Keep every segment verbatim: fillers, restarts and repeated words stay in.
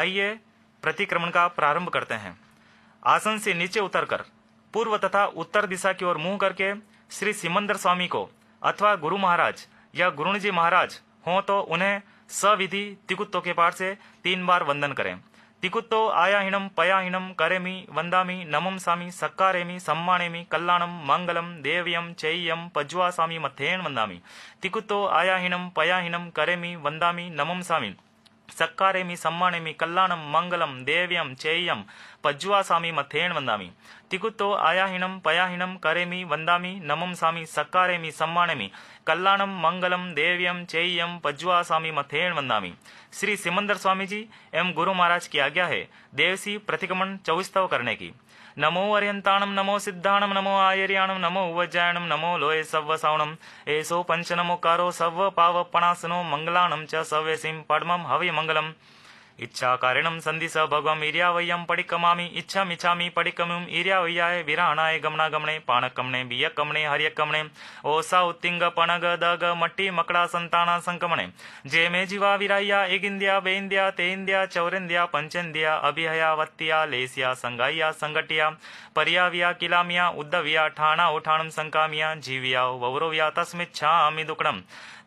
आइए प्रतिक्रमण का प्रारंभ करते हैं। आसन से नीचे उतरकर पूर्व तथा उत्तर दिशा की ओर मुंह करके श्री सिमंदर स्वामी को अथवा गुरु महाराज या गुरुण जी महाराज हों तो उन्हें सविधि तिकुत्तो के पाठ से तीन बार वंदन करें। तिकुत्तो आयाहीनम पयाहीनम करेमी वंदामी नमम सामी सक्कारेमी सम्मानेमी कल्याणम मंगलम देव्यम चेय्यम पज्वासामी मथेन वंदामी। तिकुत्तो आयाहीनम पयाहीनम करेमी वंदामी नमम सामी सक्कारेमी सम्मानेमी कल्याणम मंगलम देव्यम चेय्यम पज्वासामी मथेन वंदामी। तिकुत्तो आयाहीनम पयाहीनम करेमी वंदामी नमम सामी सक्कारेमी सम्मानेमी कल्याणम मंगलम देव्यम चेय्यम पज्वासामी मथेन वंदामी। श्री सिमंदर स्वामी जी एवं गुरु महाराज की आज्ञा है देवसी प्रतिक्रमण चौस्तव करने की। नमो अर्यंताणम नमो सिद्धाणम नमो आयर्याणम नमो उवज्जायणम नमो लोये सव सावणम एसो पंच नमोकारो सव पाव पणासनो मंगलाणम च सवेसिम पद्मम हवि मंगलम। इच्छा कारिणम संधि स भगवम ईरियावय्यम पडिकमामि इच्छा मिच्छामि पडिकमम ईरियावय्याय विराणाय गमना गमने पाणकमने बियकमने हरियकमने ओसा उत्तिंग पणग दग मट्टी मकड़ा संताना संकमणे जे मे जीवा विराया एगिंद्या बेंद्या तेंद्या चौरेंद्या पंचेंद्या अभिहया वत्तिया लेसिया संगाइया संगटिया परियाविया किलामिया उद्धविया ठाणा उठाणम संकामिया जीविया वौरविया तस्मिच्छामि दुक्कडम।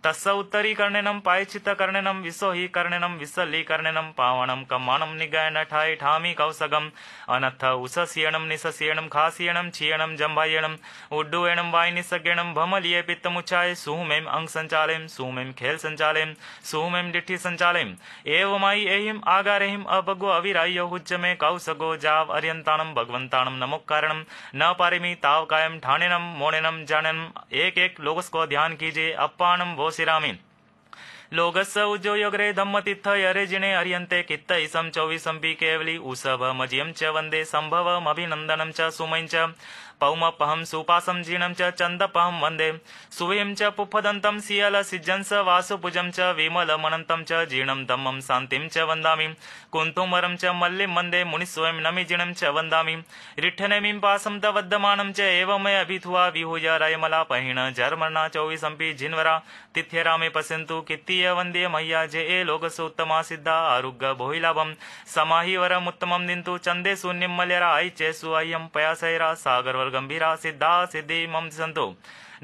तस्स उत्तरी कर्णेनम पायचित्त कर्णेनम विसो ही कर्णेनम विसली कर्णेनम पावणम कमाणम निगायन ठाई ठामी कौसगम अनथ उसस्यणम निसस्यणम खास्यणम छियणम जंभायणम उड्डुएणम वाय निसगेणम भमलिये पित्तमुचाय सुहुमेम अंग संचालेम सुहुमेम खेल संचालेम सुहुमेम डिठी संचालेम एवमाई एहिम आगारेहिम अभगो अविरायो हुज्जमे कौसगो जाव अर्यंताणम भगवंताणम नमोकारणम न पारिमी ताव कायम ठाणेनम मोणेनम जाननम। एक एक लोगस को ध्यान कीजिए। अपाणम वो सिरामीन लोगस्स उज्जोयोगरे धम्मतित्थ यरे जिने अर्यन्ते कित्त इसम चौविसम भी केवली उसभ मजियम च वंदे संभवम अभिनंदनम च सुमयं च पौमपहम सुपासम जीणम च चंदपहम वंदे सुवीम च पुफदंतम सियल सिज्जंस वासुपुजम च विमलमनंतम च जीर्णम धम्मम शांतिम च वंदामि कुंतुमरम च मल्लिम वंदे मुनिस्वयं नमि जीर्णम च वंदामि रिठ्ठनेमिं पासम तवद्दमानं च एवमय अभिथुवा विहुय रायमला पहिण जर्मना चौविसंपि जिन्वरा तिथ्यरामे पसंतु कित्तीय वंदे मह्या जे ए लोकस उत्तमा सिद्धा आरुग्य भोहिलाभम समाहि वरम उत्तमम दिंतु चंदे शून्यम मल्यरा आयि चेसु अयम पयासैरा सागर गंभीरा सिद्धा सिद्धि मम संतो।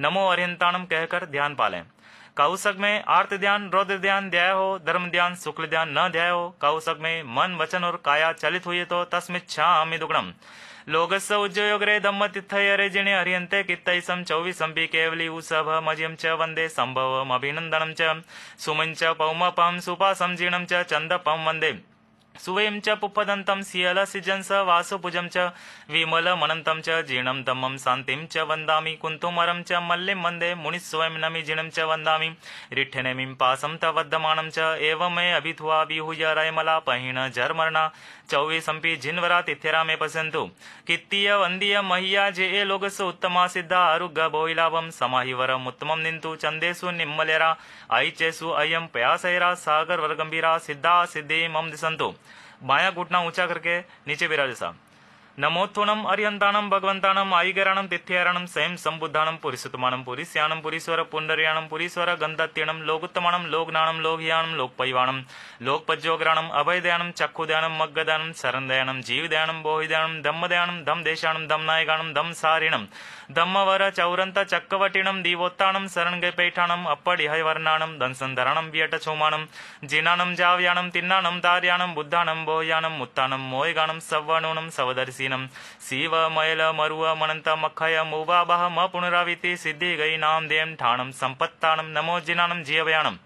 नमो अर्यंताणम कहकर ध्यान पालें। कौशक में आर्त ध्यान रौद्र ध्यान ध्याय हो धर्म ध्यान शुक्ल ध्यान न ध्याय हो। कौशक में मन वचन और काया चलित हुई तो तस्मिच्छामि दुक्कडम। लोगस्स उज्जयोगरे धम्मतित्थयरे जिने अर्यन्ते कित्तैसम चौविसम भी केवली उसभ मजियम च वंदे संभवम अभिनंदनम च सुमं च पौमपम सुपासम जीर्णम च चंदपम वंदे सुवेम च पुफदंतम सियल सिजंस वासुपुजम च विमलमनंतम च जीर्णम धम्मम शांतिम च वंदामि कुंतुमरम च मल्लिम वंदे मुनिस्वयं नमि जीर्णम च वंदामि रिठ्ठनेमिं पासं तवद्दमानं च एवमे अभिथुवा विहुय रायमला पहिण जर्मना चौविसंपि जिन्वरा तिथ्यरामे पसंतु कित्तीय वंदीय महिया जे ए लोगस उत्तमा सिद्धा आरुग्य भोहिलाभम समाहि वरम उत्तमम निंतु चंदेसु निम्मलेरा आई चेसु अयम पयासैरा सागर वर्गंभीरा सिद्धा सिद्धि मम दिसंतु। बायां घुटना ऊंचा करके नीचे विराजे सा। नमोत्थुनम अर्यंताणम भगवंताणम आईगराणम तिथ्यारणम स्वयं संबुद्धानम पुरीसुतमानम पुरीस्यानम पुरीश्वर पुंडरियाणम पुरीश्वर गंधत्यणम लोकोत्तमानम लोकनाणम लोकयानम लोकपैवाणम लोकपज्योग्राणम अभयदयानम चक्षुदयानम मग्गदानम शरणदयानम जीवदयानम बोहिदयानम धम्मदयानम धमदेशानम धमनायगानम धमसारिणम धम्मवर चौरंत चक्रवटिणम दीवोत्ताणम शरणगैपैठाणम अपडिहयवर्णाणम दंसंधराणम व्यटछोमाणम जीनानम जावयानम तिन्नानम दार्यानम बुद्धानम बोहयानम उत्तानम मोयगानम सवर्णोनम सवदर्शी शिव मयल मरुव मनंत मखय मुवाबह म पुनराविति सिद्धि गई नाम देम ठाणम संपत्तानम नमो जिनानम जीवयानम।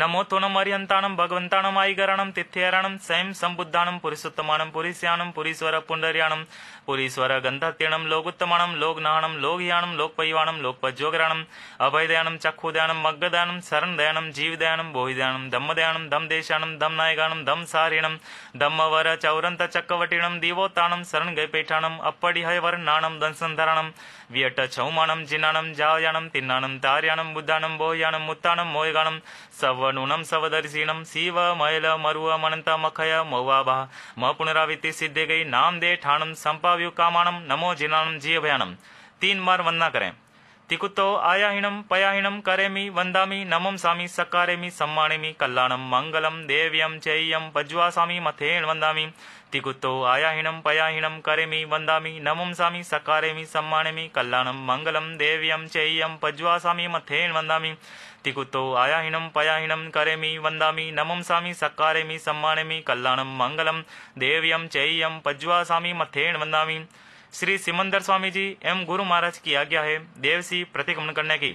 नमोत्थुनम अर्यंताणम भगवंताणम आईगराणम तिथ्यरणम स्वयं संबुद्धानम पुरीसुत्तमानम पुरीस्यानम पुरीश्वर पुंडरियाणम पुरीश्वर गंधत्यणम लोकोत्तमानम लोकनाणम लोकयानम लोकपैवाणम लोकपज्योग्राणम अभयदयानम चक्षुदयानम मग्गदयानम शरणदयानम जीवदयानम बोहिदयानम धम्मदयानम धमदेशानम धमनायगानम धमसारिणम धम्मवर चौरंत चक्रवटिणम दीवोत्तानम शरणगैपैठाणम अपडिहयवर्णाणम दंसंधराणम व्यटछौमाणम जिनानम जावयानम तिन्नानम तार्यानम बुद्धानम बोहयानम उत्तानम मोयगानम सव नूनम सवदर्शिणम शिव मयल मरुव मनंत मखय मौवाभा म पुनराविति सिद्धि गई नाम दे ठाणम संपाव्यु कामाणम नमो जिनानम जीवयानम। तीन बार वंदना करें। तिकुतो आयाहिणं पयाहिणं करेमि वंदामि नमंसामि सकारेमि सम्मानेमि कल्याणं मंगलम देव्यं चेय्यं पज्वासामि मथेन वंदामि तिकुतो आयाहिणं पयाहिणं करेमि वंदामि नमंसामि सकारेमि सम्मानेमि कल्याणं मंगलम देव्यं चेय्यं पज्वासामि मथेन वंदामि तिकुतो आयाहिणं पयाहिणं करेमि वंदामि नमंसामि सकारेमि सम्मानेमि कल्याणं मंगलम देव्यं चेय्यं पज्वासामि मथेन वंदामि। श्री सिमंदर स्वामी जी एवं गुरु महाराज की आज्ञा है देवसी प्रतिक्रमण करने की।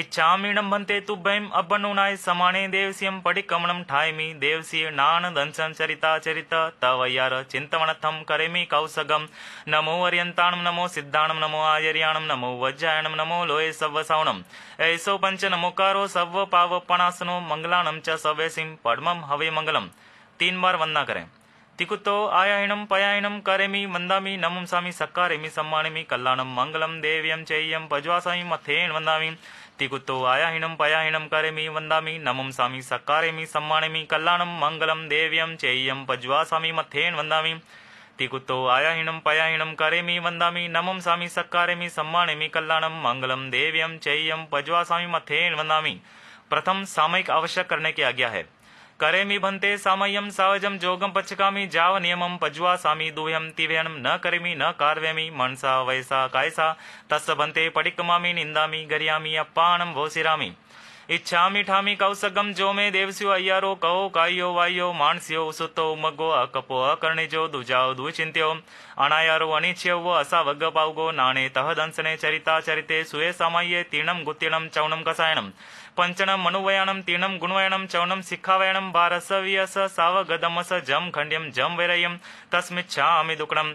इच्छामीणम भन्ते तुभ्यम अबनुनाय समाने देवसीयम परिक्रमणम ठायमी देवसी नान दंसन चरिता चरिता तवयर चिंतवनथम करेमी कौसगम नमो अर्यंताणम नमो सिद्धाणम नमो आयर्याणम नमो वज्रायणम नमो लोये सवसावणम ऐसो पंच नमोकारो सव पाव पणासनो मंगलाणम च सवेसिम पद्मम हवे मंगलम। तीन बार वंदना करें। तिकुतो आयाहिणं पयाहिणं करेमि वंदामि नमंसामि सकारेमि सम्मानेमि कल्याणं मंगलम देव्यं चेय्यं पज्वासामि मथेन वंदामि। तिकुतो आयाहिणं पयाहिणं करेमि वंदामि नमंसामि सकारेमि सम्मानेमि कल्याणं मंगलम देव्यं चेय्यं पज्वासामि मथेन वंदामि। तिकुतो आयाहिणं पयाहिणं करेमि वंदामि नमंसामि सकारेमि सम्मानेमि कल्याणं मंगलम देव्यं चेय्यं पज्वासामि मथेन वंदामि। प्रथम सामयिक आवश्यक करने की आज्ञा है। करेमि भन्ते सामयम सावजम जोगम पचकामि जाव नियमम पज्वासामि दुह्यम तिवेणम न करेमि न कारवेमि मनसा वयसा कायसा तस्स भन्ते पडिकमामि निंदामि गरियामि अपाणम भोसिरामि। इच्छामि ठामि कौसगम जो मे देवस्यो अय्यारो कहो कायो वायो मानस्यो सुतो मगो अकपो अकर्णिजो दुजाओ दुचिंत्यो अनायारो अनिच्यो वो असावग पावगो नाणे तह दंसने चरिता चरिते सुये सामाये तीर्णम गुत्तीर्णम चौणम कसायणम पंचणम मनुवयानम तीर्णम गुणवयनम चौनम शिखावयनम भारसव्यस सावगदमस जम खंड्यम जम वैरयम तस्मिच्छामि दुक्कडम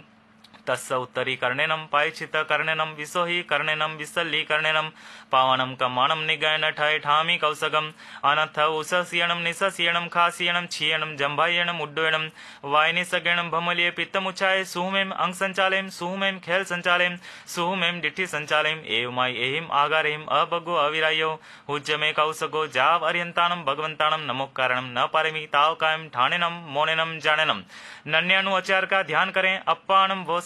तस्स उत्तरी कर्णेनम पायचित कर्णेनम विसोहि कर्णेनम विसल्ली कर्णेनम पावनम कमाणम निगायन ठाय ठामी कौसगम अनथ उससियणम निससियणम खासियणम छियणम जंभायणम उड्डयणम वायनि सगणम भमलिये पित्तमुचाय सुहुमेम अंग संचालयम सुहुमेम खेल संचालयम सुहुमेम डिठी संचालयम एवमाय एहिम आगारेम अभगो अविरायो हुज्जमे कौसगो जाव अर्यंतानम भगवंतानम नमोकारणम न पारेमि ताव कायम ठाणेनम मोनेनम जाणेनम। नन्यानु आचार का ध्यान करें। अप्पाणम वो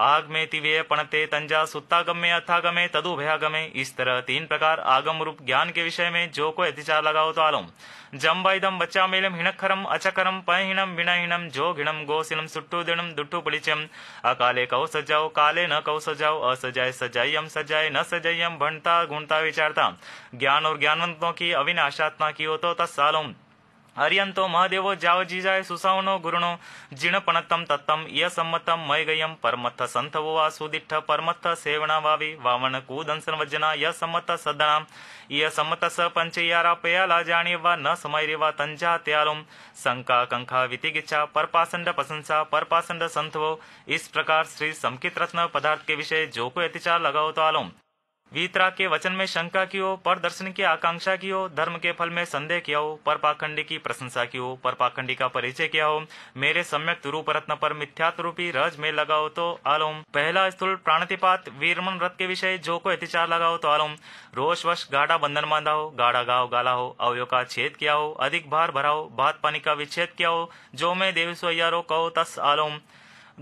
आग में तिवे पणते तंजा सुत्तागमे अथागमे तदुभयागमे। इस तरह तीन प्रकार आगम रूप ज्ञान के विषय में जो कोई अतिचार लगाओ तो आलोम जम बाइदम बच्चा मेलम हिणखरम अचकरम पैहिणम विनाहिणम जो घिणम गोसिलम सुट्टू दिणम दुट्टू पुलिचम अकाले कौ सजाओ काले न कौ सजाओ असजाय सजायम सजाय न सजायम भणता गुणता विचारता ज्ञान और ज्ञानवंतों की अविनाशात्मा की हो तो तत्सालोम। अर्यंतो महादेवो जाव जीजाय सुसावनो गुरुणो जीर्ण पणतम तत्तम य सम्मतम मय गयम परमत्थ संथवो वा सुदिठ परमत्थ सेवना वावी वामन कूदंसन वजना य सम्मत सदनाम य सम्मत स पंचयारा पयाला जाणी वा न समयरे वा तंजा त्यालोम शंका कंखा वितिगिच्छा परपासंड प्रशंसा परपासंड संथवो। इस प्रकार श्री समकित रत्न पदार्थ के विषय जो कोई अतिचार लगाओ तो आलोम वीतराग के वचन में शंका की हो, पर दर्शन की आकांक्षा की हो, धर्म के फल में संदेह किया हो, पर पाखंडी की प्रशंसा की हो, पर पाखंडी का परिचय किया हो, मेरे सम्यक रूप रत्न पर मिथ्यात् रूपी रज में लगाओ तो आलोम। पहला स्थूल प्राणतिपात वीरमन व्रत के विषय जो को अतिचार लगाओ तो आलोम रोषवश गाढ़ा बंधन बांधा हो, गाढ़ा गाव गाला हो, अवयव का छेद किया हो, अधिक भार भरा हो, भात पानी का विच्छेद किया हो, जो मैं देवस्व अय्यारो कहो तस आलोम।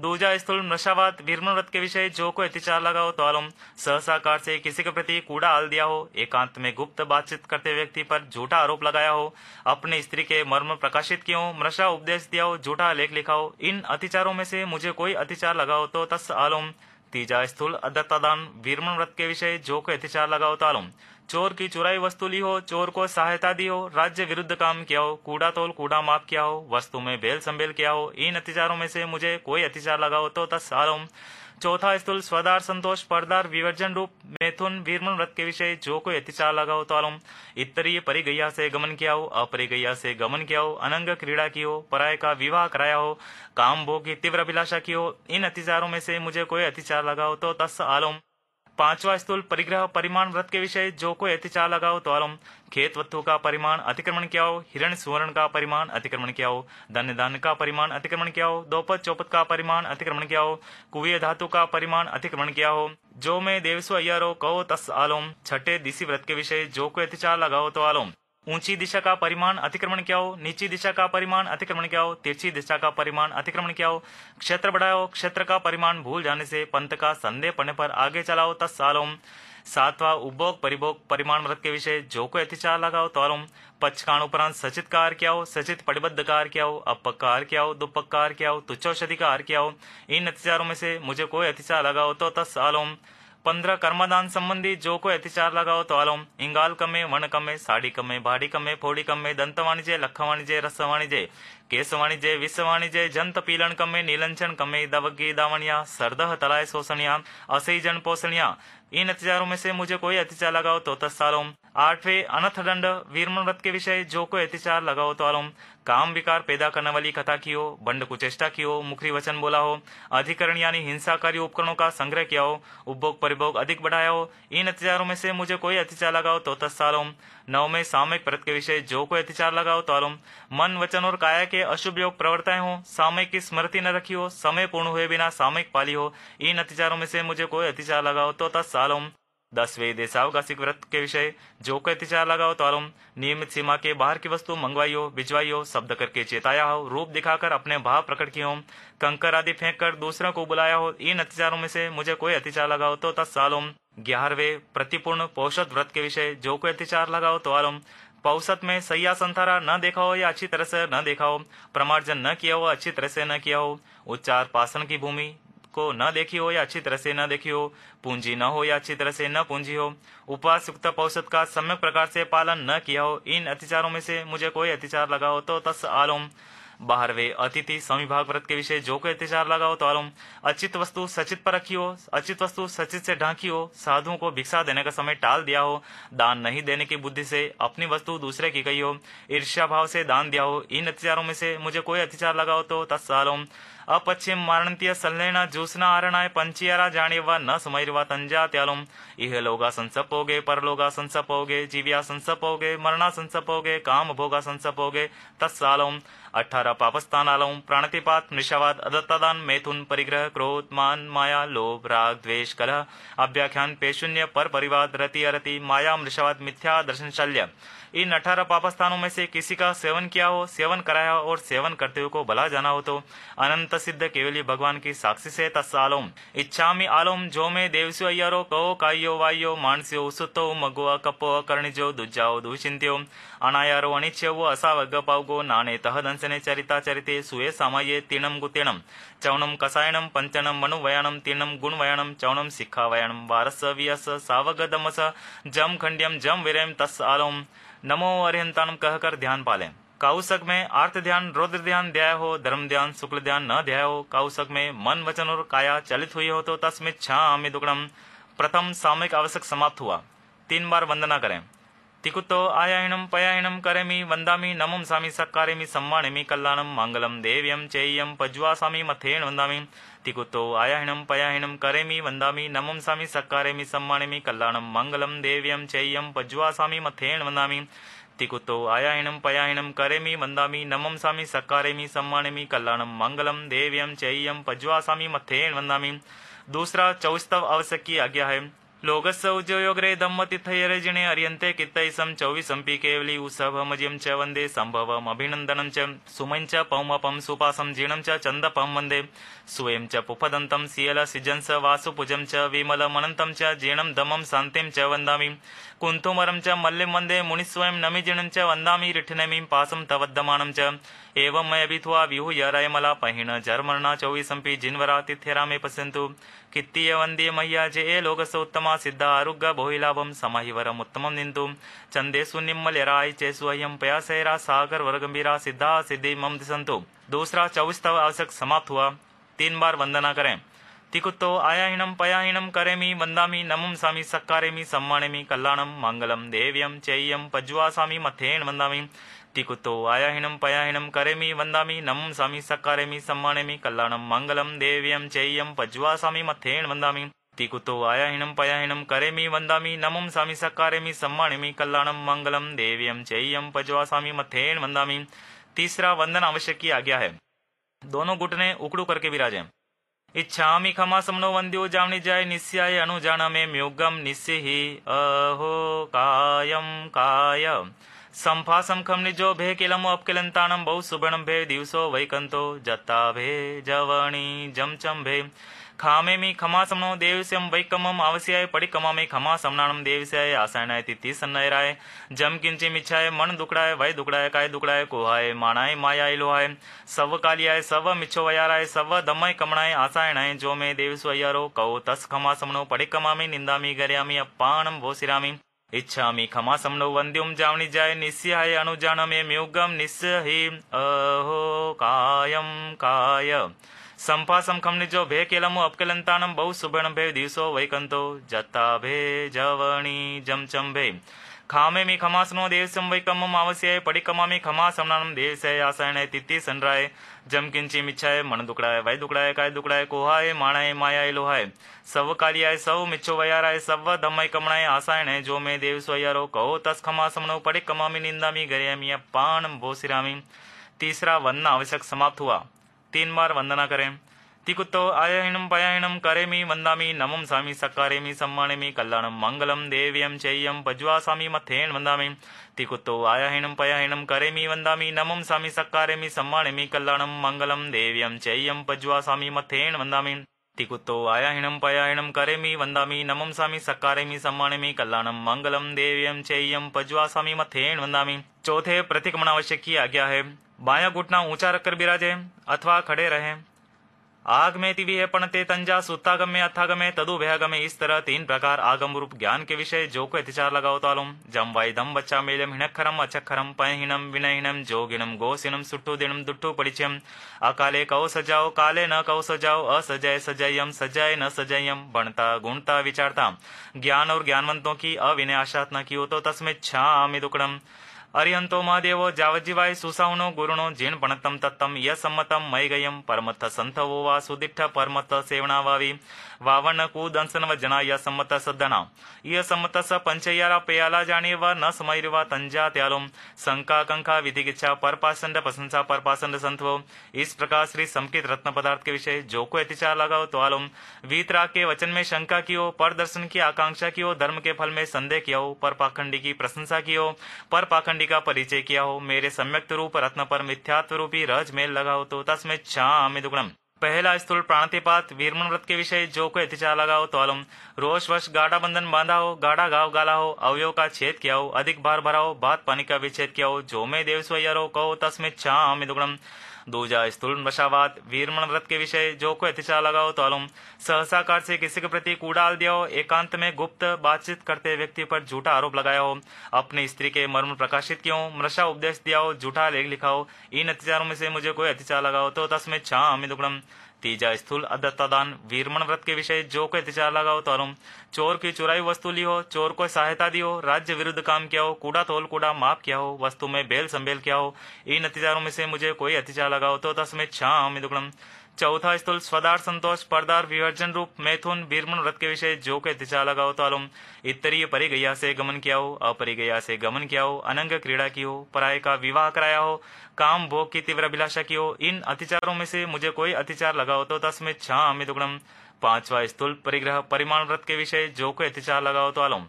दूजा स्थूल मृषावात वीरमन व्रत के विषय जो कोई अतिचार लगाओ तो आलोम सहसाकार से किसी के प्रति कूड़ा आल दिया हो, एकांत में गुप्त बातचीत करते व्यक्ति पर झूठा आरोप लगाया हो, अपनी स्त्री के मर्म प्रकाशित किए हो, मृषा उपदेश दिया हो, झूठा लेख लिखा हो, इन अतिचारों में से मुझे कोई अतिचार लगाओ तो तस् आलोम। तीजा स्थूल अदत्तादान वीरमन व्रत के विषय जो कोई अतिचार लगाओ तो आलोम चोर की चुराई वस्तु ली हो, चोर को सहायता दी हो, राज्य विरुद्ध काम किया हो, कूड़ा तोल कूड़ा माप किया हो, वस्तु में बेल संबेल किया हो, इन अतिचारों में से मुझे कोई अतिचार लगा हो तो तस् आलोम। चौथा स्थूल स्वदार संतोष परदार विवर्जन रूप मैथुन वीरमन व्रत के विषय जो कोई अतिचार लगा हो तो आलोम इतरीय परिगया से गमन किया हो, अपरिगया से गमन किया हो, अनंग क्रीड़ा की हो, पराय का विवाह कराया हो, काम भोग की तीव्र अभिलाषा की हो, इन अतिचारों में से मुझे कोई अतिचार लगा हो तो तस् आलोम। पांचवा स्थूल परिग्रह परिमाण व्रत के विषय जो कोई अतिचार लगाओ तो आलोम खेत वस्तु का परिमाण अतिक्रमण किया हो, हिरण सुवर्ण का परिमाण अतिक्रमण किया हो, धन्य दान का परिमाण अतिक्रमण किया हो, दोपत चौपत का परिमाण अतिक्रमण किया हो, कुवीय धातु का परिमाण अतिक्रमण किया हो, जो मैं देवस्व अय्यारो कहो तस् आलोम। छठे दिशी व्रत के विषय जो कोई अतिचार लगाओ तो आलोम ऊंची दिशा का परिमाण अतिक्रमण क्या हो, नीची दिशा का परिमाण अतिक्रमण क्या हो, तिरछी दिशा का परिमाण अतिक्रमण क्या हो, क्षेत्र बढ़ाओ, क्षेत्र का परिमाण भूल जाने से पंत का संदेह पड़ने पर आगे चलाओ तत्सालोम। सातवा उपभोग परिभोग परिमाण व्रत के विषय जो को अतिचार लगाओ तोलोम। पक्षकाण उपरांत सचित कार क्या हो, सचित परिबद्ध कार क्या हो, अपकार क्या हो, दुपकार क्या हो, तुच्छौषधि कार क्या हो, इन अतिचारों में से मुझे कोई अतिचार लगाओ तो तत्सालोम। पंद्रह कर्मदान संबंधी जो कोई अतिचार लगाओ तो आलोम। इंगाल कमे, वर्ण कमे, साड़ी कमे, भाड़ी कमे, फोड़ी कमे, दंत वाणिज्य, लख वाणिज्य, रस वाणिज्य, केस वाणिज्य, विष वाणिज्य, जंत पीलन कमे, नीलंचन कमे, दवगी दावणिया, सरदह तलाय शोषणिया, असही जन पोषणिया, इन अतिचारों में से मुझे कोई अतिचार लगाओ तो तत्सालोम। आठवें अनथ दंड वीरमन व्रत के विषय जो कोई अतिचार लगाओ तो आलोम। काम विकार पैदा करने वाली कथा की हो, बंड कुचेष्टा की हो, मुखरी वचन बोला हो, अधिकरण यानी हिंसाकारी उपकरणों का संग्रह किया हो, उपभोग परिभोग अधिक बढ़ाया हो, इन अतिचारों में से मुझे कोई अतिचार लगाओ तो तत्सालोम। नवमें सामयिक व्रत के विषय जो कोई अतिचार लगाओ तो आलोम। मन वचन और काया के अशुभ योग प्रवर्ताएं हो, सामयिक की स्मृति न रखी हो, समय पूर्ण हुए बिना सामयिक पाली हो, इन अतिचारों में से मुझे कोई अतिचार लगाओ तो तत्सालोम। दसवें देशावकाशिक व्रत के विषय जो कोई अतिचार लगाओ तो आलोम। नियमित सीमा के बाहर की वस्तु मंगवाई हो, भिजवाई हो, शब्द करके चेताया हो, रूप दिखाकर अपने भाव प्रकट किए हो, कंकर आदि फेंक कर दूसरों को बुलाया हो, इन अतिचारों में से मुझे कोई अतिचार लगाओ तो तत्सालोम। ग्यारहवें प्रतिपूर्ण पौषध व्रत के विषय जो कोई अतिचार लगाओ तो आलोम। पौषध में सैया संथारा न देखा हो या अच्छी तरह से न देखा हो, प्रमार्जन न किया हो, अच्छी तरह से न किया हो, उच्चार पासन की भूमि को न देखी हो या अच्छी तरह से न देखी हो, पूंजी न हो या अच्छी तरह से न पूंजी हो, उपवास युक्त औषध का सम्यक प्रकार से पालन न किया हो, इन अतिचारों में से मुझे कोई अतिचार लगाओ तो तत्सालोम। बारहवें अतिथि समिभाग व्रत के विषय जो कोई अतिचार लगाओ तो आलोम। अचित वस्तु सचित पर रखी हो, अचित वस्तु सचित से ढांकी हो, साधुओं को भिक्षा देने का समय टाल दिया हो, दान नहीं देने की बुद्धि से अपनी वस्तु दूसरे की गई हो, ईर्ष्या भाव से दान दिया हो, इन अतिचारों में से मुझे कोई अतिचार लगाओ तो तत्सालोम। अपश्चिम मारणतीय सल्लेना जूसना आरणाय पंचियारा जाने व न समयर व तंजा त्यालोम। यह लोगा संसपोगे, परलोगा संसपोगे, जीव्या संसपोगे, मरणा संसपोगे, काम भोगा संसपोगे तत्सालोम। अठारह पापस्थान आलोम। प्राणतिपात, मृषावाद, अदत्तादान, मैथुन, परिग्रह, क्रोध, मान, माया, लोभ, राग, द्वेष, कलह, अभ्याख्यान, पेशून्य, पर परिवाद, रति, अरति, माया, मृषावाद, मिथ्या दर्शन, शल्य, इन अठारह पापस्थानों में से किसी का सेवन किया हो, सेवन कराया हो और सेवन करते हुए को भला जाना हो तो अनंत सिद्ध केवली भगवान की साक्षी से तत्सालोम। इच्छामि आलोम। जो में देवस्यो अयरो कहो कायो वायो मानस्यो सुतो मगो कपो कर्णिजो दुजाओ दुचिंत्यो अनायारो अनिच्यो असावग पावगो नाने तह दंसने चरिता चरिते सुये सामये तीनम गुतीणम चौणम कसायणम पंचणम मनुवयाणम तीनम गुणवयाणम चौणम शिखावयाणम वारस वियस सावग दमस जम खंड्यम जम विरम तत्सालोम। नमो अरिहंतानम कहकर ध्यान पालें। काउसक में आर्थ ध्यान, रुद्र ध्यान ध्याय हो, धर्म ध्यान, शुक्ल ध्यान न ध्याय हो। काउसक में मन वचन और काया चलित हुई हो तो तस्मित् छामि दुक्कडम। प्रथम सामयिक आवश्यक समाप्त हुआ। तीन बार वंदना करें। तिकुतो आयायणम पयायणम करेमी वंदामी नमम सामी सत्कारेमी सम्मानेमी कल्याणम मंगलम देव्यम चेयम पज्वासामी मथेन वंदामी। तिकुतो आयायणम पयायणम करेमी वंदामी नमम सामी सत्कारेमी सम्मानेमी कल्याणम मंगलम देव्यम चेयम पज्वासामी मथेन वंदामी। तिकुतो आयायणम पयायणम करेमी वंदामी नमम सामी सत्कारेमी सम्मानेमी कल्याणम मंगलम देव्यम चेयम पज्वासामी मथेन वंदामी। दूसरा चौस्तव आवश्यक की आज्ञा है। लोगस्व उज्जयोग्रे धम्म तिथयरे जिणे अरियंते कितईसम चौवीसम पी केवली उसभमजिम च वंदे संभवम अभिनंदनम च सुमं च पौमपम सुपासम जीणम च चंदपम वंदे सुयम च पुफदंतम सियल सिजंस वासुपुजम च विमलम अनंतम च जीणम धमम शांतिम च वंदामि कुंतुमरम च मल्लिम वंदे मुनिस्वयं नमि जीणम च वंदामि रिठनमिं पासम तवद्दमानम च एवं मय अभिथ्वा विहुय रायमला पहिण जर्मणा चौवीसम पी जिनवरा तिथेरा मे पश्यंतु कित्तीय वंदे मह्या जे लोकस्व उत्तम सिद्धा आरोग्य बहुलाभम समाहिवरम उत्तमम निंतु चंदेसु निम्मलेराय चेसु अयम पयासेरा सागर वरगंभीरा सिद्धा सिद्धि मम दिसंतु। दूसरा चौबीसवा आवश्यक समाप्त हुआ। तीन बार वंदना करें। तिकुतो आयाहिणम पयाहिणम करेमी वंदामी नमम सामी सक्कारेमी सम्मानेमी कल्याणम मंगलम देव्यम चेयम पज्वासामी मथेन वंदामी। तिकुतो आयाहिणम पयाहिणम करेमी वंदामी नमम सामी सक्कारेमी सम्मानेमी कल्याणम मंगलम देव्यम चेयम पज्वासामी मथेन वंदामी। तिकुतो आयाहिणम पयाहिणम करेमी वंदामी नमम सामी सक्कारेमी सम्मानेमी कल्याणम मंगलम देव्यम चेयम पज्वासामी मथेन वंदामी। तीसरा वंदन आवश्यक की आज्ञा है। दोनों घुटने उकड़ू करके विराजें। इच्छामि खमा समनो वंद्यो जामनी जाय निस्याय अनुजाना में म्योगम निस्सी अहो कायम काय संफासम खमनिजो भे किलमो अपकिलंतानम बहु सुभणम भे दिवसो वैकंतो जत्ता भे जवणी जमचम भे खामे मी खमा समनो देवस्यम वैकमम आवस्याय परिकमा में खमा समनानम देवस्याय आसायनाय तिथि सन्नयराय जम किंचिम इच्छाय मन दुकड़ाय वय दुकड़ाय काय दुकड़ाय कोहाय मानाय मायाय लोहाय सव कालियाय सव मिच्छो वयाराय सव दमय कमणाय आसायणाय जो में देवस्वयारो कहो तस खमा समनो परिकमा में निंदामी गर्यामी अपानम भोसिरामी इच्छामि खमासमनो वंद्युम जावनी जाय निस्याय अनुजानमे म्युगम निस्सहि अहो कायम काय संपासम खमनिजो भे केलमो अपकेलंतानम बहु सुभणम भे दिवसो वैकंतो जत्ता भे जवणी जमचम भे खामे मी खमासनो देवसम वैकमम आवस्याय पडिकमा में खमा समनानम देवसय आसायणाय तिथि सनराय जम किंचिम इच्छाय मन दुकड़ाय वय दुकड़ाय काय दुकड़ाय कोहाय माणाय मायाय लोहाय सव कालियाय सव मिच्छो वयाराय सव धमय कमणाय आसायणाय जो में देवस्वयारो कहो तस खमा समनो पडिकमा में निंदामी गर्यामी अपानम भोसिरामी। तीसरा वंदना आवश्यक समाप्त हुआ। तीन बार वंदना करें। तिकुतो आयहिणम पयाहिणम करेमी वंदामी नमम सामी सकारेमी सम्मानेमी कल्याणम मंगलम देव्यम चेयम पज्वासामी मथेन वंदामी। तिकुतो आयहिणम पयाहिणम करेमी वंदामी नमम सामी सकारेमी सम्मानेमी कल्याणम मंगलम देव्यम चेयम पज्वासामी मथेन वंदामी। तिकुतो आयहिणम पयाहिणम करेमी वंदामी नमम सामी सकारेमी सम्मानेमी कल्याणम मंगलम देव्यम चेयम पज्वासामी मथेन वंदामी। चौथे प्रतिक्रमण आवश्यक की आज्ञा है। बायां घुटना ऊंचा रखकर बिराजे अथवा खड़े रहे। आगमे तिविह पणते तंजा सुत्तागम्य अथागमे तदुभयागमे। इस तरह तीन प्रकार आगम रूप ज्ञान के विषय जो को अतिचार लगाओ तालुम जम वायदम बच्चा मेलम हिणखरम अचखरम पयहिणम विनयहिणम जोगिनम गोसिनम सुट्ठु दिनम दुट्ठु परिचयम। अकाले कौ सजाओ काले न कौ सजाओ असजय सजयम सजय न सजयम। बढ़ता गुणता विचारता ज्ञान और ज्ञानवंतों की अविनय आशात न की हो तो तस्में छामि दुकड़म। अरिहंतो महादेवो जावज्जीवाय सुसावनो गुरुणो जीण पणतम तत्तम य सम्मतम मय गयम। परमथ संथ वो वा सुदिठ परमथ सेवना वावी वावन कुदंसन व जना य सम्मत सदना य सम्मत स पंचयारा पयाला जाने व न समयरवा तंजा त्यालुम। शंका कंखा विधि गिच्छा परपासंड प्रशंसा परपासंड संथवो। इस प्रकार श्री समकित रत्न पदार्थ के विषय जो को अतिचार लगाओ तो आलुम। वीतराग के वचन में शंका की हो, पर दर्शन की आकांक्षा की हो, धर्म के फल में संदेह किया हो, पर पाखंडी की प्रशंसा की हो, पर पाखंडी का परिचय किया हो, मेरे सम्यक्त रूप रत्न पर मिथ्यात्व रूपी रज मेल लगाओ तो तस्मै छामि दुक्कडम। पहला स्थूल प्राणातिपात वीरमन व्रत के विषय जो को अतिचार लगाओ तो आलम। रोष वश गाढ़ा बंधन बांधा हो, गाढ़ा घाव गाला हो, अवयव का छेद किया हो, अधिक भार भरा हो, बात पानी का विच्छेद किया हो, जो मैं देवस्वयरो कहो तस्मै छामि दुक्कडम। दूजा स्थूल वशावात वीरमन व्रत के विषय जो को अतिचार लगाओ तो आलम। सहसाकार से किसी के प्रति कूड़ाल दिया हो, एकांत में गुप्त बातचीत करते व्यक्ति पर झूठा आरोप लगाया हो, अपनी स्त्री के मर्म प्रकाशित किया हो, मृषा उपदेश दिया हो, झूठा लेख लिखा हो, इन अतिचारों में से मुझे कोई अतिचार लगाओ तो तस्मै छामि दुक्कडम। तीजा स्थूल अदत्तादान वीरमन व्रत के विषय जो को अतिचार लगाओ तो आलम। चोर की चुराई वस्तु ली हो, चोर को सहायता दी हो, राज्य विरुद्ध काम किया हो, कूड़ा तोल कूड़ा माप किया हो, वस्तु में बेल संबेल किया हो, इन अतिचारों में से मुझे कोई अतिचार लगाओ तो तस्मै छामि दुक्कडम। चौथा स्थूल स्वदार संतोष परदार विवर्जन रूप मैथुन वीरमन व्रत के विषय जो के अतिचार लगाओ तो आलम। इतरीय परिगया से गमन किया हो, अपरिगया से गमन किया हो, अनंग क्रीड़ा की हो, पराय का विवाह कराया हो, काम भोग की तीव्र अभिलाषा की हो, इन अतिचारों में से मुझे कोई अतिचार लगाओ तो तस्मै छामि दुक्कडम। पांचवा स्थूल परिग्रह परिमाण व्रत के विषय जो के अतिचार लगाओ तो आलम।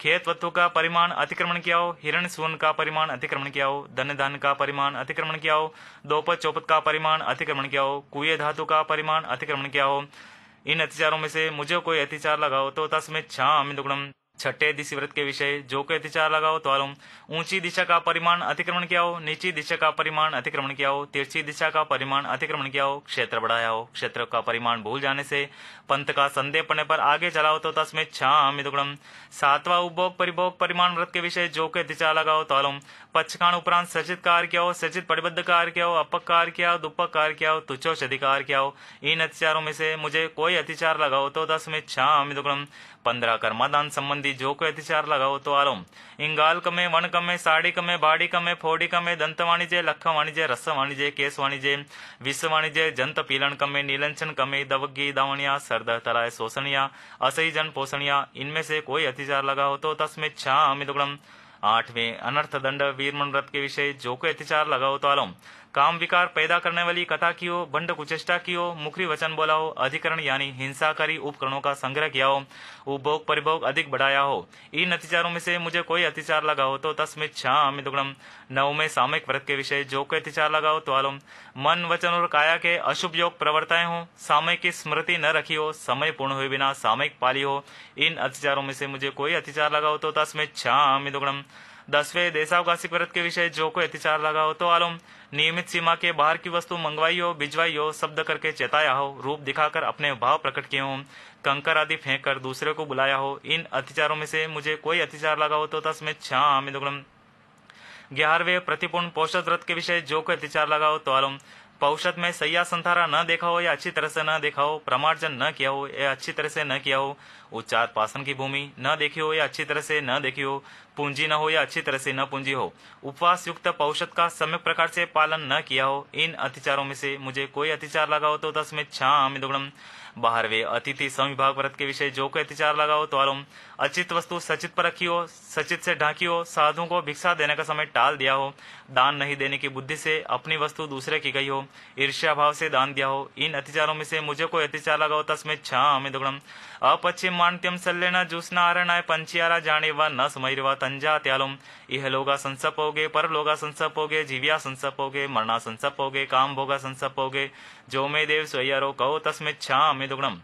खेत वस्तु का परिमाण अतिक्रमण किया हो, हिरण सुवर्ण का परिमाण अतिक्रमण किया हो, धन धान का परिमाण अतिक्रमण किया हो, दोपत चौपत का परिमाण अतिक्रमण किया हो, कुए धातु का परिमाण अतिक्रमण किया हो, इन अतिचारों में से मुझे कोई अतिचार लगाओ तो तस्मै छामि दुक्कडम। छठे दिशा व्रत के विषय जो के अतिचार लगाओ तो आलम। ऊंची दिशा का परिमाण अतिक्रमण किया हो, नीची दिशा का परिमाण अतिक्रमण किया हो, तिरछी दिशा का परिमाण अतिक्रमण किया हो, क्षेत्र बढ़ाया हो, क्षेत्र का परिमाण भूल जाने से, पंथ का संदेह पड़ने पर आगे चलाओ तो तस्मै छामि दुक्कडम। सातवां उपभोग परिभोग परिमाण व्रत के विषय जो के अतिचार लगाओ तो आलम। पक्षकाण उपरांत सचित कार्य किया हो, सचित परिबद्ध कार्य किया हो, अपक कार्य किया हो, दुपक कार्य किया हो, तुच्छोच अधिकार किया हो, इन अतिचारों में से मुझे कोई अतिचार लगाओ तो तस्मै छामि दुक्कडम। पंद्रह कर्मादान संबंधी जो को अतिचार लगाओ तो आलम। इंगाल कमे वन कमे साड़ी कमे भाड़ी कमे फोड़ी कमे दंत वाणिज्य लख वाणिज्य रस वाणिज्य केस वाणिज्य विष वाणिज्य जंत पीलन कमे नीलंचन कमे दवगी दावणिया सरदर तलाय शोषणिया असही जन पोषणिया, इनमें से कोई अतिचार लगाओ तो तस्मै छामि दुक्कडम। आठवें अनर्थ दंड वीरमन व्रत के विषय जो को अतिचार लगाओ तो आलम। काम विकार पैदा करने वाली कथा की हो, बंड कुचेष्टा की हो, मुखरी वचन बोला हो, अधिकरण यानी हिंसाकारी उपकरणों का संग्रह किया हो, उपभोग परिभोग अधिक बढ़ाया हो। इन अतिचारों में से मुझे कोई अतिचार लगा हो तो तस्में छाम दुग्णम, नव में सामयिक व्रत के विषय जो कोई अतिचार लगा हो तो आलोम, मन वचन और काया के अशुभ योग प्रवर्ताएं हो, सामयिक की स्मृति न रखी हो, समय पूर्ण हुए बिना सामयिक पाली हो। इन अतिचारों में से मुझे कोई अतिचार लगा हो तो तस्में छाम दुग्णम। दसवें देशावकाशी व्रत के विषय जो कोई अतिचार लगा हो तो आलोम, नियमित सीमा के बाहर की वस्तु मंगवाई हो, भिजवाई हो, शब्द करके चेताया हो, रूप दिखाकर अपने भाव प्रकट किए हो, कंकर आदि फेंक कर दूसरे को बुलाया हो। इन अतिचारों में से मुझे कोई अतिचार लगा हो तो तस्में छाम दुग्णम। ग्यारहवें प्रतिपूर्ण पौषध व्रत के विषय जो कोई अतिचार लगा हो तो आलोम, पौषध में सैया संथारा न देखा हो या अच्छी तरह से न देखा हो, प्रमार्जन न किया हो या अच्छी तरह से न किया हो, उच्चार पासन की भूमि न देखी हो या अच्छी तरह से न देखी हो, पूंजी न हो या अच्छी तरह से न पूंजी हो, उपवास युक्त पौषध का सम्यक प्रकार से पालन न किया हो। इन अतिचारों में से मुझे कोई अतिचार लगा हो तो तस्में छाम दुग्णम। बारहवें अतिथि संविभाग व्रत के विषय जो कोई अतिचार लगा हो तो आलोम, अचित वस्तु सचित पर रखी हो, सचित से ढांकी हो, साधु को भिक्षा देने का समय टाल दिया हो, दान नहीं देने की बुद्धि से अपनी वस्तु दूसरे की गई हो, ईर्ष्या भाव से दान दिया हो। इन अतिचारों में से मुझे कोई अतिचार लगा हो तस्में छाम दुग्णम। अपश्चिम मान्यम सल्लेना जूसना आरणाय पंचियारा जाने व न समयवा तंजा त्यालुम, यह लोगा संसप हो गए, पर लोगा संसप हो गए, जीविया संसप हो गए, मरना संसप हो गए, काम भोगा संसप हो गए, जो मे देव स्वयरो कहो तस्में छाम दुग्णम।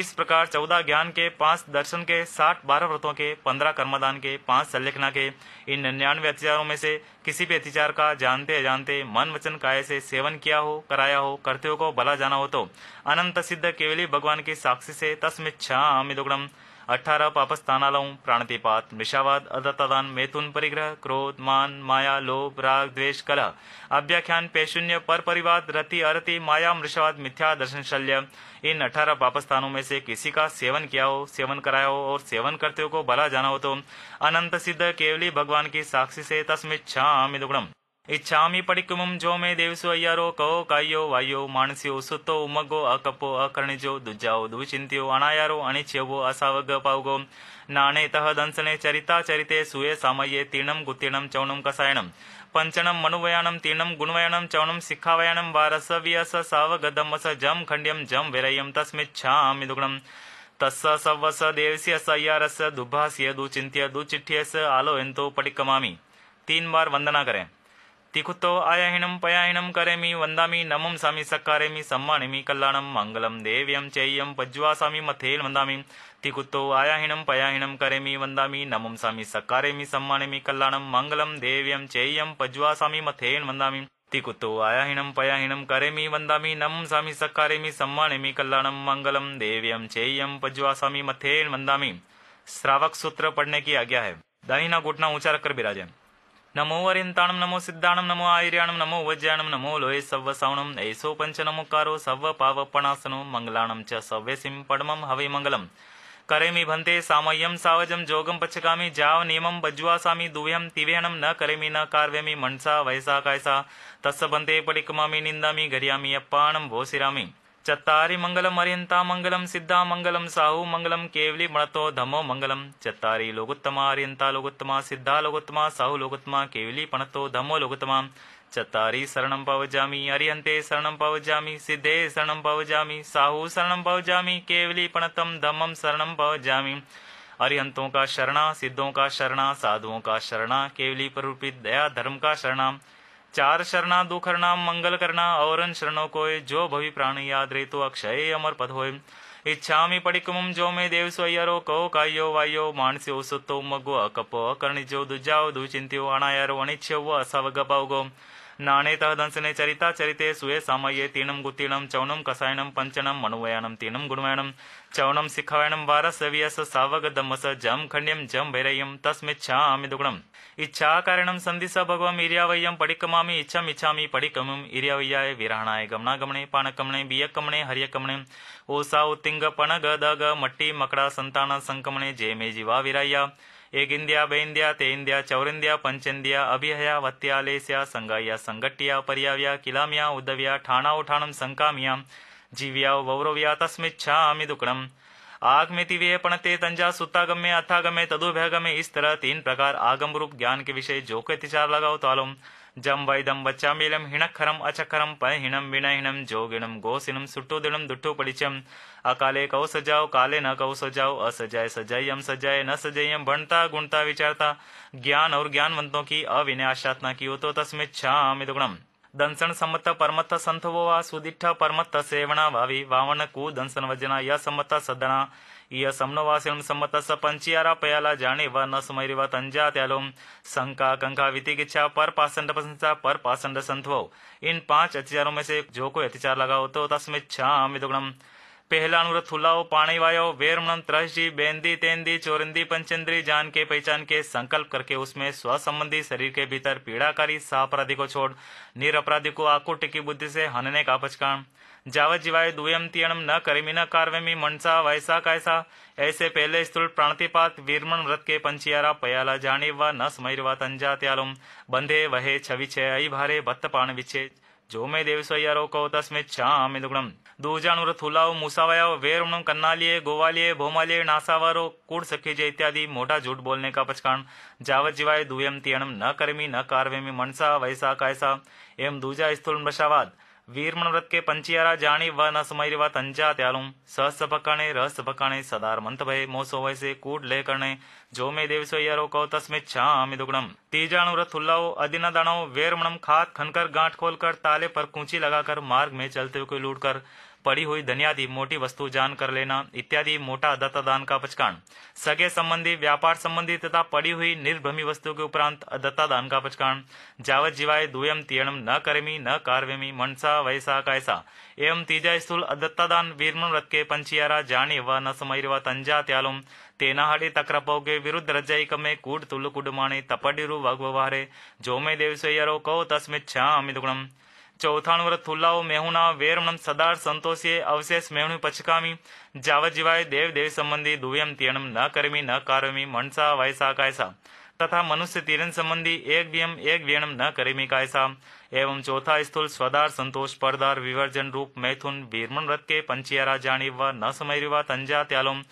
इस प्रकार चौदह ज्ञान के, पांच दर्शन के, साठ बारह व्रतों के, पंद्रह कर्मदान के, पांच संलेखना के, इन निन्यानवे अतिचारों में से किसी भी अतिचार का जानते अजानते मन वचन काया से सेवन किया हो, कराया हो, करते हो को भला जाना हो तो अनंत सिद्ध केवली भगवान की साक्षी से तस्मिन् छामि दुग्णम। अठारह पापस्थानालयों प्राणतिपात, मृषावाद, अदत्तदान, मैथुन परिग्रह, क्रोध, मान, माया, लोभ, राग, द्वेष, कला, अव्याख्यान, पेशून्य, पर परिवाद, रति, अरति, माया, मृषावाद, मिथ्या दर्शन, शल्य। इन अठारह पापस्थानों में से किसी का सेवन किया हो, सेवन कराया हो और सेवन करते हो को भला जाना हो तो अनंत सिद्ध केवली भगवान की साक्षी से तस्मिन् छामि दुग्णम। इच्छामि पडिक्कुमं जो मे देवस्वय्यारो कहो कायो वायो मानस्यो सुतो उमगो अकपो अकर्णिजो दुजाओ दुचिंत्यो अनायारो अनिच्यवो असावग पावगो नानेतः दंसने चरिता चरिते सुये सामये तीर्णम गुत्तीर्णम चौणम कसायणम पंचणम मनुवयानम तीर्णम गुणवयानम चौणम शिखावयानम वारस वियस सावगदम स जम खंड्यम जम वैरयम तस्मिन् छामि दुग्णम। तस्स सवस देवस्य सय्यारस दुभास्य दुचिंत्य दुचिठ्यस आलोयन्तो पडिक्कमामि। तीन बार वंदना करें। तिखुतो आयाहीनम पयाहीनम करेमी वंदामी नमम सामी सकारेमी सम्मानेमी कल्याणम मंगलम देव्यम चेय्यम पज्वासामी मथेल वंदामी। तिखुतो आयाहीनम पयाहीनम करेमी वंदामी नमम सामी सकारेमी सम्मानेमी कल्याणम मंगलम देव्यम चेय्यम पज्वासामी मथेल वंदामी। तिकुतो आयाहीनम पयाहीनम करेमी वंदामी नमम सामी सकारेमी सम्मानेमी कल्याणम मंगलम देव्यम चेय्यम पज्वासामी मथेल वंदामी। श्रावक सूत्र पढ़ने की आज्ञा है। दाहिना घुटना ऊंचा रखकर बिराजे। नमो वरिंताणम नमो सिद्धाणम नमो आयर्याणम नमो वज्याणम नमो लोये सव्व सावणम ऐसो पंच नमोकारो सव्व पावपणासनो मंगलाणम च सव्यसिम पडमम हवे मंगलम। करेमी भन्ते सामय्यम सावजम जोगम पचकामी जाव नियमम बज्वासामी दुव्यम तिवेहणम न करेमी न कार्वेमी मनसा वयसा कायसा तस्स भन्ते पडिक्कमामी निंदामी घरियामी अप्पाणम भोसिरामी। चत्तारी मंगलम अरियंता मंगलम सिद्धा मंगलम साहू मंगलम केवली मणतो धमो मंगलम। चत्तारी लोगोत्तमा अरियंता लोगोत्तमा सिद्धा लोगोत्तमा साहू लोगोत्तमा केवली पणतो धमो लोगोत्तमा। चत्तारी शरणं पवजामि अरियंते शरणं पवजामि सिद्धे शरणं पवजामि साहू शरणं पवजामि केवली पणतम धमम शरणं पवजामि। अरिहंतों का शरणा, सिद्धों का शरणा, साधुओं का शरणा, केवली प्ररूपित दया धर्म का शरणा। चार शरणा दु खरणा मंगल करना औरन शरणों को जो भवि प्राण याद रे तो अक्षय अमर पद होय। इच्छामि पडिक्कुमं जो मे देव स्वयरो कहो कायो वायो मानस्यो सुतो मगो अकपो अकर्णिजो दुजाओ दुचिंत्यो अनायारो अनिच्छयो असावग पावगो नानेतः दंसने चरिता चरिते सुये सामये तीर्णम गुत्तीर्णम चौणम कसायणम पंचणम मनुवयानम तीर्णम गुणवयानम चौणम शिखावयानम वारस वियस सावग दमस जम खंड्यम जम भैरयम तस्मिन् छामि दुग्णम। इच्छा कारणम संधिस भगवम इरियावय्यम पडिक्कमामि इच्छम इच्छामि पडिक्कमम इरियावय्याय विरहणाय गमना गमने पाणकमणे बियकमणे हरियकमणे ओसा उत्तिंग पण ग द ग मट्टी मकड़ा संतान संकमणे जे मे जीवा विराया एक इंदिया बे इंदिया ते इंदिया चौरिंदिया पंचेंदिया अभिहया वत्यालेस्या संगाया संगटिया पर्याव्या किलामिया उद्दव्या ठाणा उठाणम संकामिया जीव्या वौरव्या तस्मिन् छामि दुग्णम। आग में तिवे पणते तंजा सुतागम में अथागम में तदुभ्यागम में इस तरह तीन प्रकार आगम रूप ज्ञान के विषय जो के अतिचार लगाओ तो आलोम जम वैदम वचामीलम हिणखरम अचखरम पणम विणहिणम जोगिणम गोसिनम सुट्टुदिणम दुट्ठु पड़िचम अकाले कौ सजाओ काले न कौ सजाओ असजाय सजायम सजाय न सजायम भणता गुणता विचारता ज्ञान और ज्ञानवंतों की अविनाशात्मा की उतो तस्मे छामि दुगुणम दंसन सम्मत परमत्त संथवो वा सुदिट्ठ परमत्त सेवना भावी वावन कु दंसन वजना य सम्मत सदना य समनो वासिलम सम्मत स पंचियारा पयाला जाने व न सुमैरि व तंजा त्यालोम शंका कंका वितिकिच्छा पर पासंड प्रशंसा पर पासंड संथवो। इन पांच अतिचारों में से जो कोई अतिचार लगाओ तो तस्मिच्छामि दुग्णम। पहला अनुरत फुलाओ पाणी वायो वेरमणम त्रसजी बेंदी तेंदी चोरिंदी पंचेंद्री जान के पहचान के संकल्प करके उसमें स्व संबंधी शरीर के भीतर पीड़ाकारी सापराधी को छोड़ निरपराधी को आकु टिकी बुद्धि से हनने का पचकान जावत जीवाय दुयम तियणम न करिमी न कारवेमी मनसा वैसा कायसा ऐसे पहले स्थूल प्राणतिपात वीरमण व्रत के पंचियारा पयाला जाने व न समैरवा तंजा त्यालुम बंधे वहे छवि छे अई भारे भत्त पाण विचे जो मैं देव स्वयारो कहो तस्मे छामि दुगुणम। दूजानुर थुलाओ मुसावायाओ वेरुणम कन्नालिये गोवालिये भोमालिये नासावारो कूड़ सखीजे इत्यादि मोटा झूठ बोलने का पचकान जावत जीवाय दुयम तियणम न कर्मी न कारवेमी मनसा वैसा कायसा एवं दूजा स्थूल मृषावाद वीरमण व्रत के पंचियारा जानी व न समयरी व तंजा त्यालुम सहस पकाने रहस पकाने सदार मंत भय मोसो वैसे कूट ले करने जो मैं देव सोयारो कहो तस्मे छामि दुगुणम। तीजाणु व्रत थुल्लाओ अदिना दाणाओ वेरमणम खात खनकर गांठ खोलकर ताले पर कूंची लगाकर मार्ग में चलते हुए लूट कर पड़ी हुई धनियादी मोटी वस्तु जान कर लेना इत्यादि मोटा दत्तादान का पचकान सगे संबंधी व्यापार संबंधी तथा पड़ी हुई निर्भ्रमी वस्तु के उपरांत दत्तादान का पचकान जावत जीवाय दुयम तियणम न करेमी न कारवेमी मनसा वैसा कायसा एवं तीजा स्थूल दत्तादान वीरमण व्रत के पंचियारा जाने व न समैर व तंजा त्यालुम तेना हाडे तकरपो के विरुद्ध रजाई कमे कूड तुल कुड माणे तपडिरु वागवहारे जो मैं देव सैयारो कहो तस्मे छामि दुगुणम। चौथाणु व्रत थुल्लाओ मेहुना वेरमणम सदार संतोषे अवशेष मेहुनु पचकामी जावत जीवाय देव देव संबंधी दुव्यम तियणम न करमी न कारमी मनसा वैसा कायसा तथा मनुष्य तीरन संबंधी एक व्यम एक व्यणम न करेमी कायसा एवं चौथा स्थूल स्वदार संतोष परदार विवर्जन रूप मैथुन वीरमण व्रत के पंचियारा जानी व न समैर व तंजा त्यालोम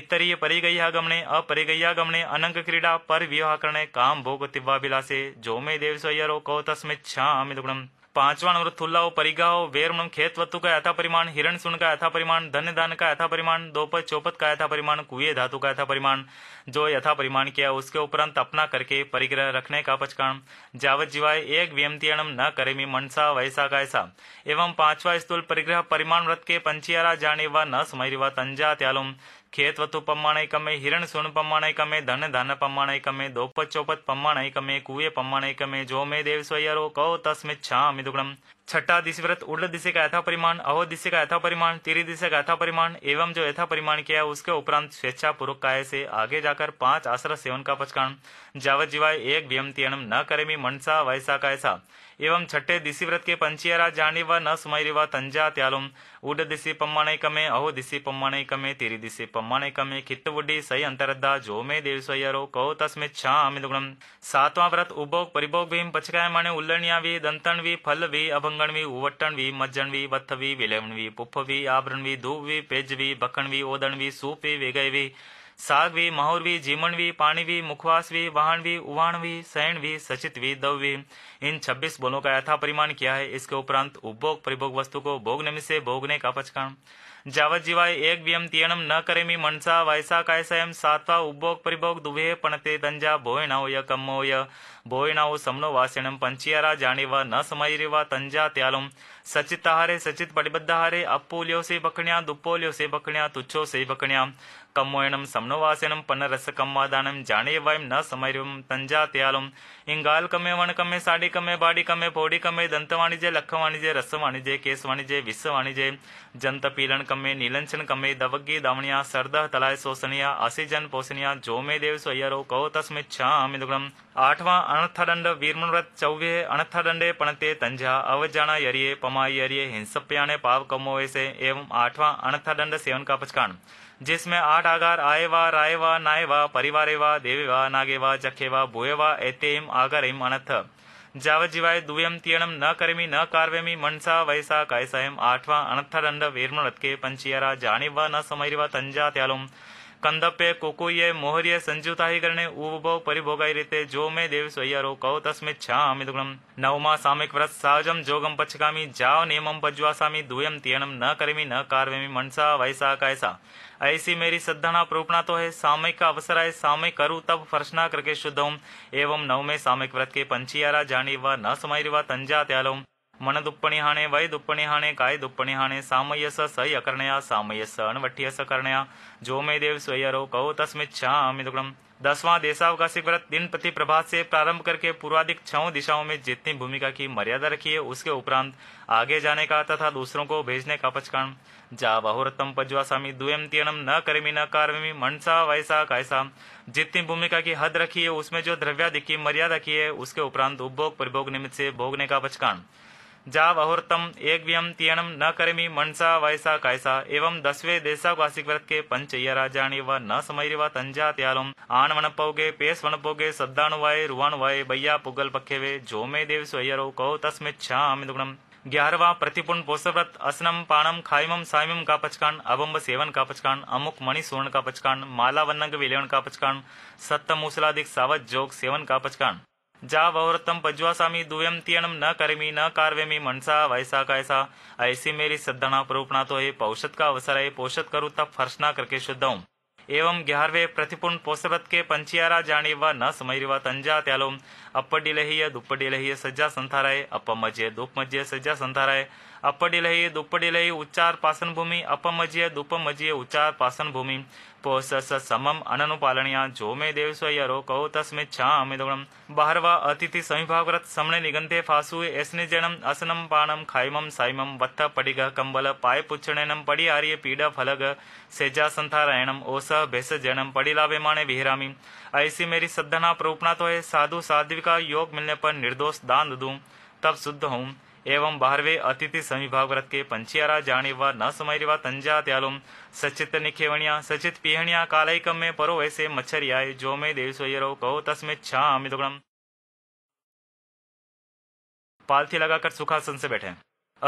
इतरीय परिगह्या गमने अपरिगह्या गमने अनंग क्रीडा पर विवाह करने काम भोग तिवाभिलासे जो मैं देव सैयरो कहो तस्मे छामि दुगुणम। पांचवा अनुरत थुल्लाओ परिगाओ वेरमणम खेत वत्तु का यथा परिमाण हिरण सुन का यथा परिमाण धन्य दान का यथा परिमाण दोपत चौपत का यथा परिमाण कुए धातु का यथा परिमाण जो यथा परिमाण किया उसके उपरांत अपना करके परिग्रह रखने का पचकान जावत जीवाय एक व्यमतियणम न करेमी मनसा वैसा कायसा एवं पांचवा स्थूल परिग्रह परिमाण व्रत के पंचियारा जाने व न समैर व तंजा त्यालुम खेत वतु पम्माणैकमे हिरण सुन पम्माणैकमे धन धान पम्माणैकमे दोपत चौपत पम्माणैकमे कुए पम्माणैकमे जो मैं देव स्वयरो कहो तस्मे छामि दुगुणम। छठा दिश व्रत उड़द दिशे का यथा परिमाण अहो दिशे का यथा परिमाण तिरी दिशे का यथा परिमाण एवं जो यथा परिमाण किया उसके उपरांत स्वेच्छा पूर्वक काय से आगे जाकर पांच आश्रय सेवन का पचकान जावत जीवाय एक व्यम तियणम न करेमी मनसा वैसा कायसा एवं छठे दिशी व्रत के पंचियारा जानी व न सुमैरी व तंजा त्यालुम उड दिशी पम्माणे कमे अहो दिशी पम्माणे कमे तिरी दिशी पम्माणे कमे खित्त वुडी सही अंतरद्धा जो मैं देव स्वयरो कहो तस्मे छामि दुगुणम। सातवां व्रत उभोग परिभोग भीम पचकाय माने उल्लणियावी दंतणवी फलवी अभंगणवी उवट्टणवी मज्जणवी वत्थवी विलेवणवी पुफवी आभरणवी धूपवी पेजवी भखणवी ओदणवी सूपी वेगयवी सागवी महुरवी जीमणवी पाणीवी मुखवासवी वाहनवी उवाणवी सैणवी सचितवी दववी इन छब्बीस बोलों का यथा परिमाण किया है इसके उपरांत उपभोग परिभोग वस्तु को भोग निमित्त से भोगने का पचकान जावत जीवाय एक व्यम तियणम न करेमी मनसा वैसा कायसा एम सातवा उपभोग परिभोग दुभे पणते तंजा भोयणाओ य कमो य भोयणाओ समनो वासिणम पंचियारा जाने व न समयरे व तंजा त्यालुम सचिताहारे सचित पटिबद्धाहारे अपूल्यो से बखण्या दुपोल्यो से बखण्या तुच्छो से बखण्या कमोयणम समनो वासिणम पनरस कम्मादानम जाने वयम न समयरम तंजा त्यालुम इंगाल कमे वण कमे साड़ी कमे बाड़ी कमे फोड़ी कमे दंत वाणिज्य लख वाणिज्य रस वाणिज्य केस वाणिज्य विष वाणिज्य जंत पीलन कमे नीलंचन कमे दवग्गी दावणिया सरदा तलाय शोषणिया आसीजन पोषणिया जो मैं देव स्वयरो कहो तस्मे छामि दुगुणम। आठवां अनर्थादंड वीरमण व्रत चौवे अनर्थादंडे पणते तंजा अवजाना यरिये पमाई यरिये हिंसप्याणे पाव कमोए से एवं आठवां अनर्थादंड सेवन का पचकान जिसमें आठ आगार आये वा राय वा नाय वा परिवारे वा देवे वा नागे वा जखे वा भूये वा एते इम आगर इम अनथ जावत जीवाय दुयम तियणम न करेमी न कारवेमी मनसा वैसा कायसा एम आठवां अनर्थादंड वीरमण व्रत के पंचियारा जाने व न समैर व तंजा त्यालुम कंदपे कोकोये मोहरिये संजुताहीकरणे उपभोग परिभोगाय रीते जो मे देव स्वयरो कौ तस्मे छामि दुग्णम नवमा सामिक व्रत सहजम जोगम पचकामी जाव नियमम पज्वासामी दुयम त्यनम न करेमी न कार्वेमी मनसा वैसा कैसा। ऐसी मेरी सद्धना प्रोपणा तो है। सामयिक का अवसर आए सामयिक करूँ तब फर्शना करके शुद्ध हूँ। एवं नवमे सामयिक व्रत के पंचीयारा जानी व न समाई व तंजा त्यालो मन दुप्पणी हाणे वै दुप्पणी हाणे काय दुप्पणी हाणे सामयस सय अकर्णया सामयस अणवठ्यस करणया जो मे देव स्वयरो कहो तस्मिच्छामि दुक्कडम। दसवां देशावकाशिक व्रत दिन प्रति प्रभात से प्रारंभ करके पूर्वाधिक छह दिशाओं में जितनी भूमिका की मर्यादा रखी है उसके उपरांत आगे जाने का तथा दूसरों को भेजने का पचकान। जा बहुरतम पज्वासामी दुयम त्यनम न करेमी न कार्वेमी मनसा वैसा कैसा। जितनी भूमिका की हद रखी है उसमें जो द्रव्याधिक की मर्यादा की है उसके उपरांत उपभोग परिभोग निमित्त से भोगने का पचकान। जा बहुरतम एक व्यम त्यनम न करेमी मनसा वैसा कैसा। एवं दसवें देशावासिक व्रत के पंच यरा जानी व न समयरी व तंजा त्यालम आन वनपोगे पेश वनपोगे सद्दाणुवाय रुवाणुवाय बैया पुगल पखेवे जो मे देव स्वयरो कहो तस्मिच्छामि दुक्कडम। ग्यारहवा प्रतिपूर्ण पोष व्रत असनम पानम खाइमम साइमम का पचकान अबम्ब सेवन का पचकान अमुक मणि सुवर्ण का पचकान माला वन्नंग विलेवन का पचकान सत्तमूसलादिक सावत जोग सेवन का पचकान। जा बहुरतम पज्वासामी दुयम त्यनम न करेमी न कार्वेमी मनसा वैसा कैसा। ऐसी मेरी सद्धना प्रोपणा तो है। पौषध का अवसर है पोषत करूँ तब फर्शना करके शुद्ध हूँ। एवं ग्यारहवे प्रतिपूर्ण पोष व्रत के पंचियारा जाने व न समयरी व तंजा त्यालो अप्पडिलहिय दुप्पडिलहिय सज्जा संथाराय अपमज्य दुपमज्य सज्जा संथाराय अप्पडिलहिय दुप्पडिलहिय उच्चार पासन भूमि अपमज्य दुपमज्य उच्चार पासन भूमि पोष समम अननुपालनिया जो मे देव स्वयरो कहो तस्मिच्छामि दुक्कडम। बारहवा अतिथि समीभाव व्रत समणे निगंते फासु ऐसने जनम असनम पानम खाइमम साइमम वत्थ पडिग कंबल पाय पुच्छणेनम पड़ी आर्य पीड़ा फलग सेजा संथारायणम ओस भेष जनम पड़ी लाभे माणे विहरामी। ऐसी मेरी सद्धना प्रोपणा तो है। साधु साध्विका योग मिलने पर निर्दोष दान दूं तब शुद्ध हूं। एवं बारहवें अतिथि समीभाग व्रत के पंचियारा जाने व न समयरी व तंजा त्यालुम सचित निखेवणिया सचित पिहणिया कालयकम में परो वैसे मच्छरियाय जो मे देव स्वयरो कहो तस्मिच्छामि दुक्कडम। पालथी लगाकर सुखासन से बैठे।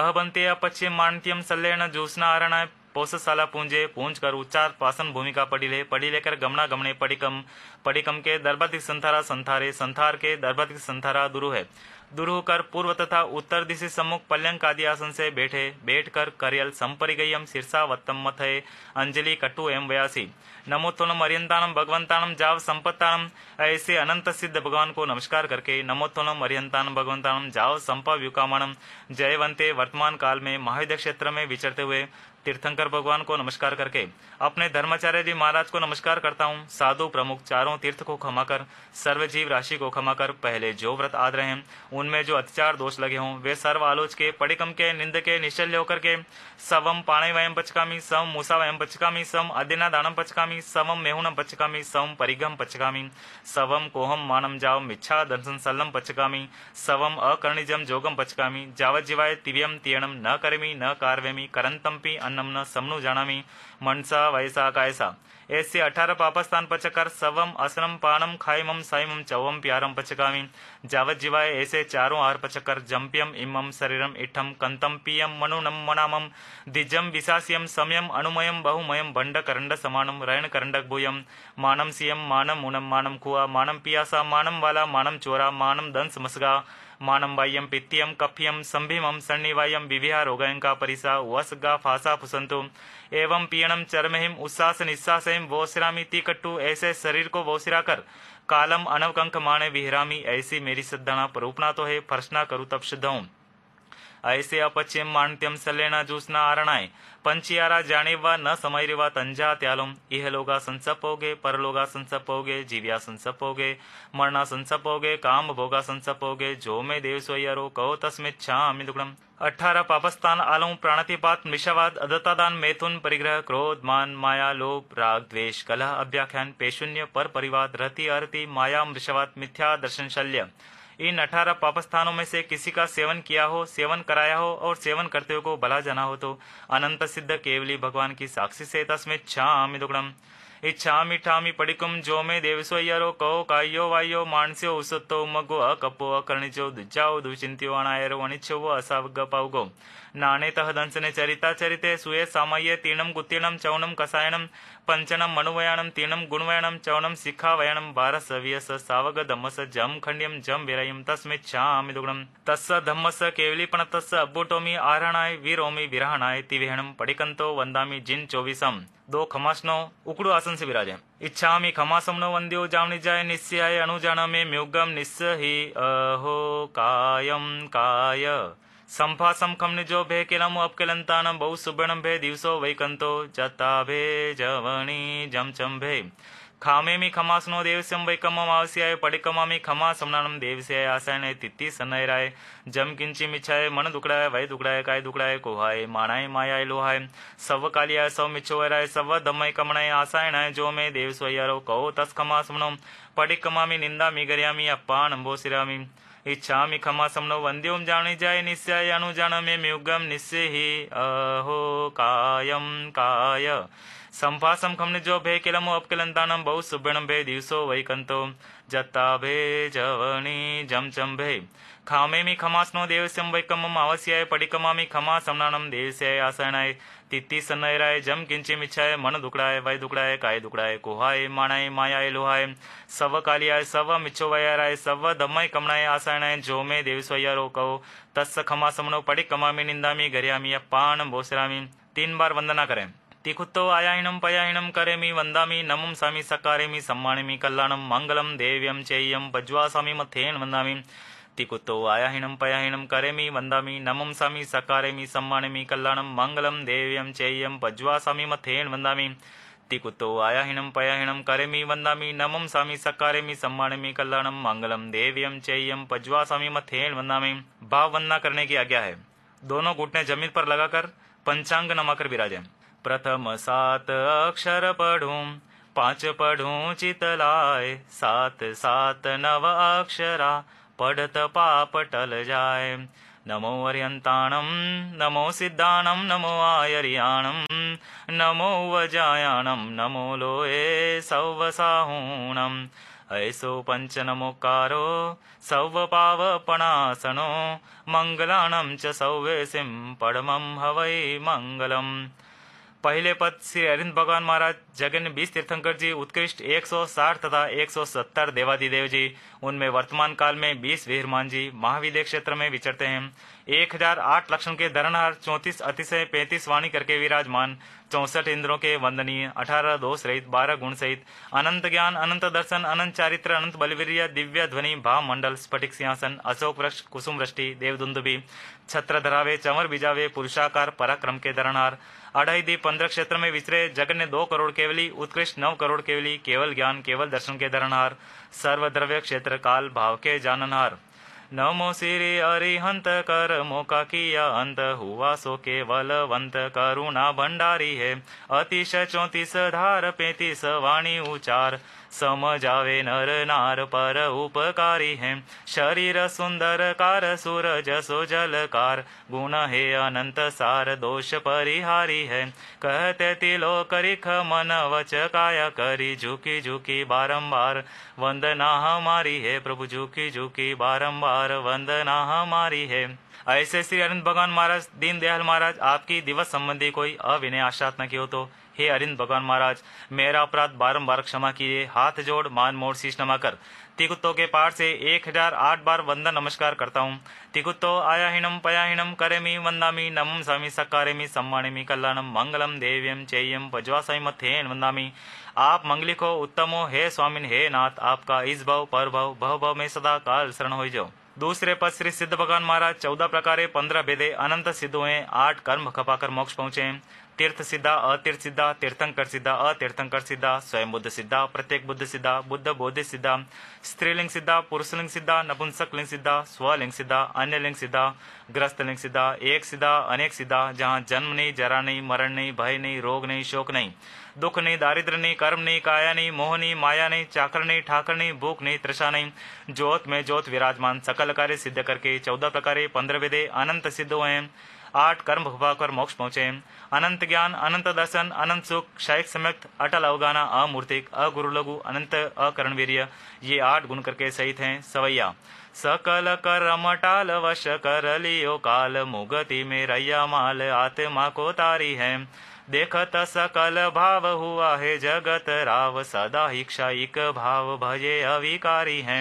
अह बनते अपच्य मानत्यम सल्लेण जूसना आरणाय पोषशाला पूंजे पूंज कर उच्चार पासन भूमिका पड़िले पड़ी लेकर गमना गमने पड़िकम पड़िकम के दर्भतिक संथारा संथारे संथार के दर्भतिक संथारा दुरु है दुरु कर पूर्व तथा उत्तर दिशा सम्मुख पल्यंक आदि आसन से बैठे बैठ कर करियल संपरिगयम शीर्षा वत्तम मथये अंजलि कटु एवं व्यासी नमो तोनम अरियंतानम भगवंतानम जाव संपत्तानम। ऐसे अनंत सिद्ध भगवान को नमस्कार करके नमो तोनम अरियंतानम भगवंतानम जाव संपा व्युकामणम जयवंते वर्तमान काल में महाविद्या क्षेत्र में विचरते हुए तीर्थंकर भगवान को नमस्कार करके अपने धर्माचार्य जी महाराज को नमस्कार करता हूँ। साधु प्रमुख चारों तीर्थ को खमाकर सर्वजीव राशि को खमाकर पहले जो व्रत आद रहे हैं उनमें जो अत्याचार दोष लगे हों वे सर्व आलोच के पड़िकम के निंद के निश्चल होकर के सवम पाणे वयम पचकामी सवम मूसा वयम पचकामी सवम अदिना दानम पचकामी सवम मेहुनम पचकामी सवम परिघम पचकामी सवम कोहम मानम जाव मिच्छा दंसन सलम पचकामी सवम अकर्णिजम जोगम पचकामी जावत जीवाय तिव्यम त्यणम न करेमी न कार्वेमी करंतम्पि नमन समनु जानामी मनसा वैसा कायसा। ऐसे अठारह पापस्थान पचकर सवम असनम पानम खाइमम साइमम चवम प्यारम पचकामी जावत जीवाय ऐसे चारों आहार पचकर जम्प्यम इमम शरीरम इठम कंतम पियम मनुनम मनामम दिजम विशास्यम समयम अनुमयम बहुमयम भंड करंड समानम रयण करंडक भूयम मानम सियम मानम उनम मानम खुआ मानम पियासा मानम वाला मानम चोरा मानम दंस मसगा मानम वायम पित्यम कफियम संभिमम सन्निवायम विविहार रोगयंका परिसा वसगा फासा फुसंतु एवं पियणम चरमहिम उस्सास निस्सासहिम वोसिरामी तिकट्टू ऐसे शरीर को वोसिरा कर कालम अनवकंक माणे विहरामी। ऐसी मेरी सद्धना परूपणा तो है। फर्शना करूँ तब शुद्ध हूँ। ऐसे अपचिम मानत्यम सलेना जूसना आरणाय पंचियारा जाने व न समयरी व तंजा त्यालुम इह लोगा संसपोगे परलोगा संसपोगे जीव्या संसपोगे मरणा संसपोगे काम भोगा संसपोगे जो मे देव स्वयरो कहो तस्मिच्छामि दुक्कडम। अठारह पापस्थान आलोम प्राणतिपात मिषावाद अदत्तादान मैथुन परिग्रह क्रोध मान माया लोभ राग द्वेष कलह अव्याख्यान पेशून्य पर परिवाद रति अरति माया मृषावाद मिथ्या दर्शन शल्य। इन अठारह पापस्थानों में से किसी का सेवन किया हो सेवन कराया हो और सेवन करते हुए को भला जाना हो तो अनंत सिद्ध केवली भगवान की साक्षी से तस्मिच्छामि दुक्कडम। इच्छामि ठामि पडिकुम जो मे देवसोयरो कहो कायो वायो मानस्यो उसतो उमगो अकपो अकर्णिचो दुचाओ दुचिंत्यो अनायरो अनिच्छो वो असावगपावगो नाने तह दंसने चरिता चरिते सुये सामये तीर्णम गुत्तीर्णम चौनम कसायनम पंचनम मनुवयानम तीर्णम गुणवयानम चौनम शिखावयानम भारस व्यस सावग धम्मस जम खंड्यम जम विरायम तस्मे छामि दुगणम तस्स धम्मस केवलीपण तस्स अब्बुटोमि आरणाय वीरोमि विरहणाय तिवेहणम पडिकंतो वंदामि जिन चौबीसम दो खमासनो उकड़ो आसन से विराजे। इच्छामि खमासम नो वंद्यो जामनी जाय निस्याय अनुजाना में म्युगम निस्सहि अहो कायम काय संफा समखम निजो भे केलमो अपकेलंतानम बहु सुब्रणम भे दिवसो वैकंतो जता भे जवणी जमचम भे खामे मी खमासनो देवस्यम वैकम आवस्याय पडिकमा मी खमा समनानम देवस्याय आसायने तित्ति सनयराय जम किंचिम इच्छाय मन दुकड़ाय वय दुकड़ाय काय दुकड़ाय कोहाय मानाय मायाय लोहाय सव कालियाय सव मिच्छोराय सव धमय कमणाय आसायनाय जो मे देवस्वयरो कहो तस खमा समनो पडिकमा मी निंदा मिगर्यामी अपान अंबो सिरामी इच्छामि खमा समनो वंद्योम जानी जाय निस्याय अनुजान मे म्युगम निस्सेहि अहो कायम काय संभासम खमने जो भे केलमो अपकेलंतानम बहु सुब्रणम भे दिवसो वैकंतो जता भे जवणी जमचम भे खामे मी खमासनो देवस्यम वैकमम आवस्याय पडिकमामि खमा समनानम देवस्याय आसनाय तित्ति सनयराय जम किंचिम इच्छाय मन दुकड़ाय वय दुकड़ाय काय दुकड़ाय कोहाय मानाय मायाय लोहाय सव कालियाय सव मिच्छोवयराय सव दमय कमणाय आसनाय जो मे देवस्वयरो कहो तस्स खमा समनो पडिकमामि निंदामि गर्यामि अपान बोसरामि तीन बार वंदना करें। तिखुत्तो आयायिनम पयायिनम करेमि वंदामि नमम सामि सकारेमि सम्मानिमि कल्याणम मंगलम देव्यम चेय्यम पज्वासामि मथेन वंदामि तिखुत्तो आयायिनम पयायिनम करेमि वंदामि नमम सामि सकारेमि सम्मानिमि कल्याणम मंगलम देव्यम चेय्यम पज्वासामि मथेन वंदामि तिकुतो आयाहिनम पयाहिनम करेमि वंदामि नमम सामि सकारेमि सम्मानिमि कल्याणम मंगलम देव्यम चेय्यम पज्वासामि मथेन वंदामि भाव वंदना करने की आज्ञा है। दोनों घुटने जमीन पर लगाकर पंचांग नमाकर विराजें। प्रथम सात अक्षर पढ़ूं पांच पढ़ूं चित लाए सात सात नव अक्षरा पढ़त पाप टल जाए। नमो अर्यंताणम नमो सिद्धाणम नमो आयरियाणम नमो वजायाणम नमो लोए सौवसाहूणम ऐसो पंच नमोकारो सव पावपणासनो मंगलाणम च सौवेसिं पढ़मं हवै मंगलम। पहले पद श्री अरविंद भगवान महाराज जगन बीस तीर्थंकर जी उत्कृष्ट एक सौ साठ तथा एक सौ सत्तर देवाधिदेव जी उनमें वर्तमान काल में बीस वीरमान जी महाविद्या क्षेत्र में विचरते हैं। एक हजार आठ लक्षण के धरणहार चौंतीस अतिशय पैंतीस वाणी करके विराजमान चौसठ इंद्रों के वंदनीय अठारह दोष रहित बारह गुण सहित अनंत ज्ञान अनंत दर्शन अनंत चारित्र अनंत बलवीर्य दिव्य ध्वनि भाव मंडल स्फटिक सिंहासन अशोक वृक्ष कुसुम वृष्टि देवदुंदुबी छत्र धरावे चंवर बिजावे पुरुषाकार पराक्रम के धरणहार अढ़ाई द्वीप पंद्रह क्षेत्र में विचरे जगन ने दो करोड़ केवली उत्कृष्ट नौ करोड़ केवली केवल ज्ञान केवल दर्शन के धरणहार सर्वद्रव्य क्षेत्र काल भाव के जाननहार। नमो श्री अरिहंत कर मोका किया अंत हुआ सो केवल वंत करुणा भंडारी है अतिशय चौंतीस धार पैंतीस वाणी उचार समझावे नर नार पर उपकारी है शरीर सुंदर कार सूरज सो जलकार गुण है अनंत सार दोष परिहारी है कहते तिलोक रिख मन वच काया करी झुकी झुकी बारंबार वंदना हमारी है प्रभु झुकी झुकी बारंबार वंदना हमारी है। ऐसे श्री अरविंद भगवान महाराज दीनदयाल महाराज आपकी दिवस संबंधी कोई अविनय आशात की हो तो हे अरविंद भगवान महाराज मेरा अपराध बारंबार क्षमा कीजिए। हाथ जोड़ मान मोड़ शीश नमाकर तिकुत्तो के पार से एक हजार आठ बार वंदन नमस्कार करता हूँ। तिकुत्तो आयाहिनम पयाहिनम करेमि वंदामि नमम सामि सकारेमि सम्मानिमि कल्याणम मंगलम देव्यम चेय्यम पज्वासामि मथेन वंदामि। आप मंगलिक हो उत्तम हो हे स्वामिन हे नाथ आपका इस भव पर भव भव भव में सदा काल शरण हो जाओ। दूसरे पद श्री सिद्ध भगवान महाराज चौदह प्रकारे पंद्रह भेदे अनंत सिद्ध हुए आठ कर्म खपाकर मोक्ष पहुंचे। तीर्थ सिद्धा अतीर्थ सिद्धा तीर्थंकर सिद्धा अतीर्थंकर सिद्धा स्वयं बुद्ध सिद्धा प्रत्येक बुद्ध सिद्धा बुद्ध बोधि सिद्धा स्त्रीलिंग सिद्धा पुरुषलिंग सिद्धा नपुंसक लिंग सिद्धा स्वलिंग सिद्धा अन्य लिंग सिद्धा ग्रस्त लिंग सिद्धा एक सिद्धा अनेक सिद्धा जहाँ जन्म नहीं जरा नहीं मरण नहीं भय नहीं रोग नहीं शोक नहीं दुख नहीं दारिद्र नहीं कर्म नहीं काया नहीं मोह नहीं माया नहीं चाकर नहीं ठाकर नहीं भूख नहीं तृषा नहीं ज्योत में ज्योत विराजमान सकल कार्य सिद्ध करके चौदह प्रकारे पंद्रह वेदे अनंत सिद्ध हुए हैं आठ कर्म भोग कर मोक्ष पहुँचे। अनंत ज्ञान, अनंत दर्शन, अनंत सुख, शायिक सम्यक्त, अटल अवगाना, अमूर्तिक, अगुरु लघु, अनंत अकरणवीर्य, ये आठ गुण करके सहित हैं सवैया। सकल कर्म टाल वश कर लियो काल, मुगति में रैया माल आत्मा को तारी है। देखत सकल भाव हुआ है जगत राव, सदा ही क्षयिक भाव भजे अविकारी है।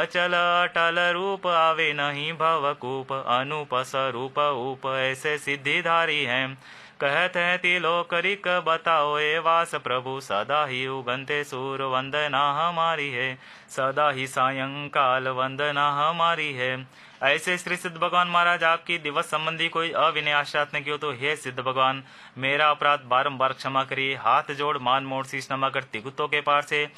अचल अटल रूप आवे नहीं भवकूप, अनुप स्वरूप उप ऐसे सिद्धिधारी है। कहते हैं तिलोकरिक बताओ ए वास प्रभु, सदा ही उगंते सूर वंदना हमारी है, सदा ही सायंकाल वंदना हमारी है। ऐसे श्री सिद्ध भगवान महाराज, आपकी दिवस संबंधी कोई अविनय आश्रात ने क्यों तो हे सिद्ध भगवान, मेरा अपराध बारंबार क्षमा करिए। हाथ जोड़ मान मोड़ शीश नमाकर तिगुत्तों के पार से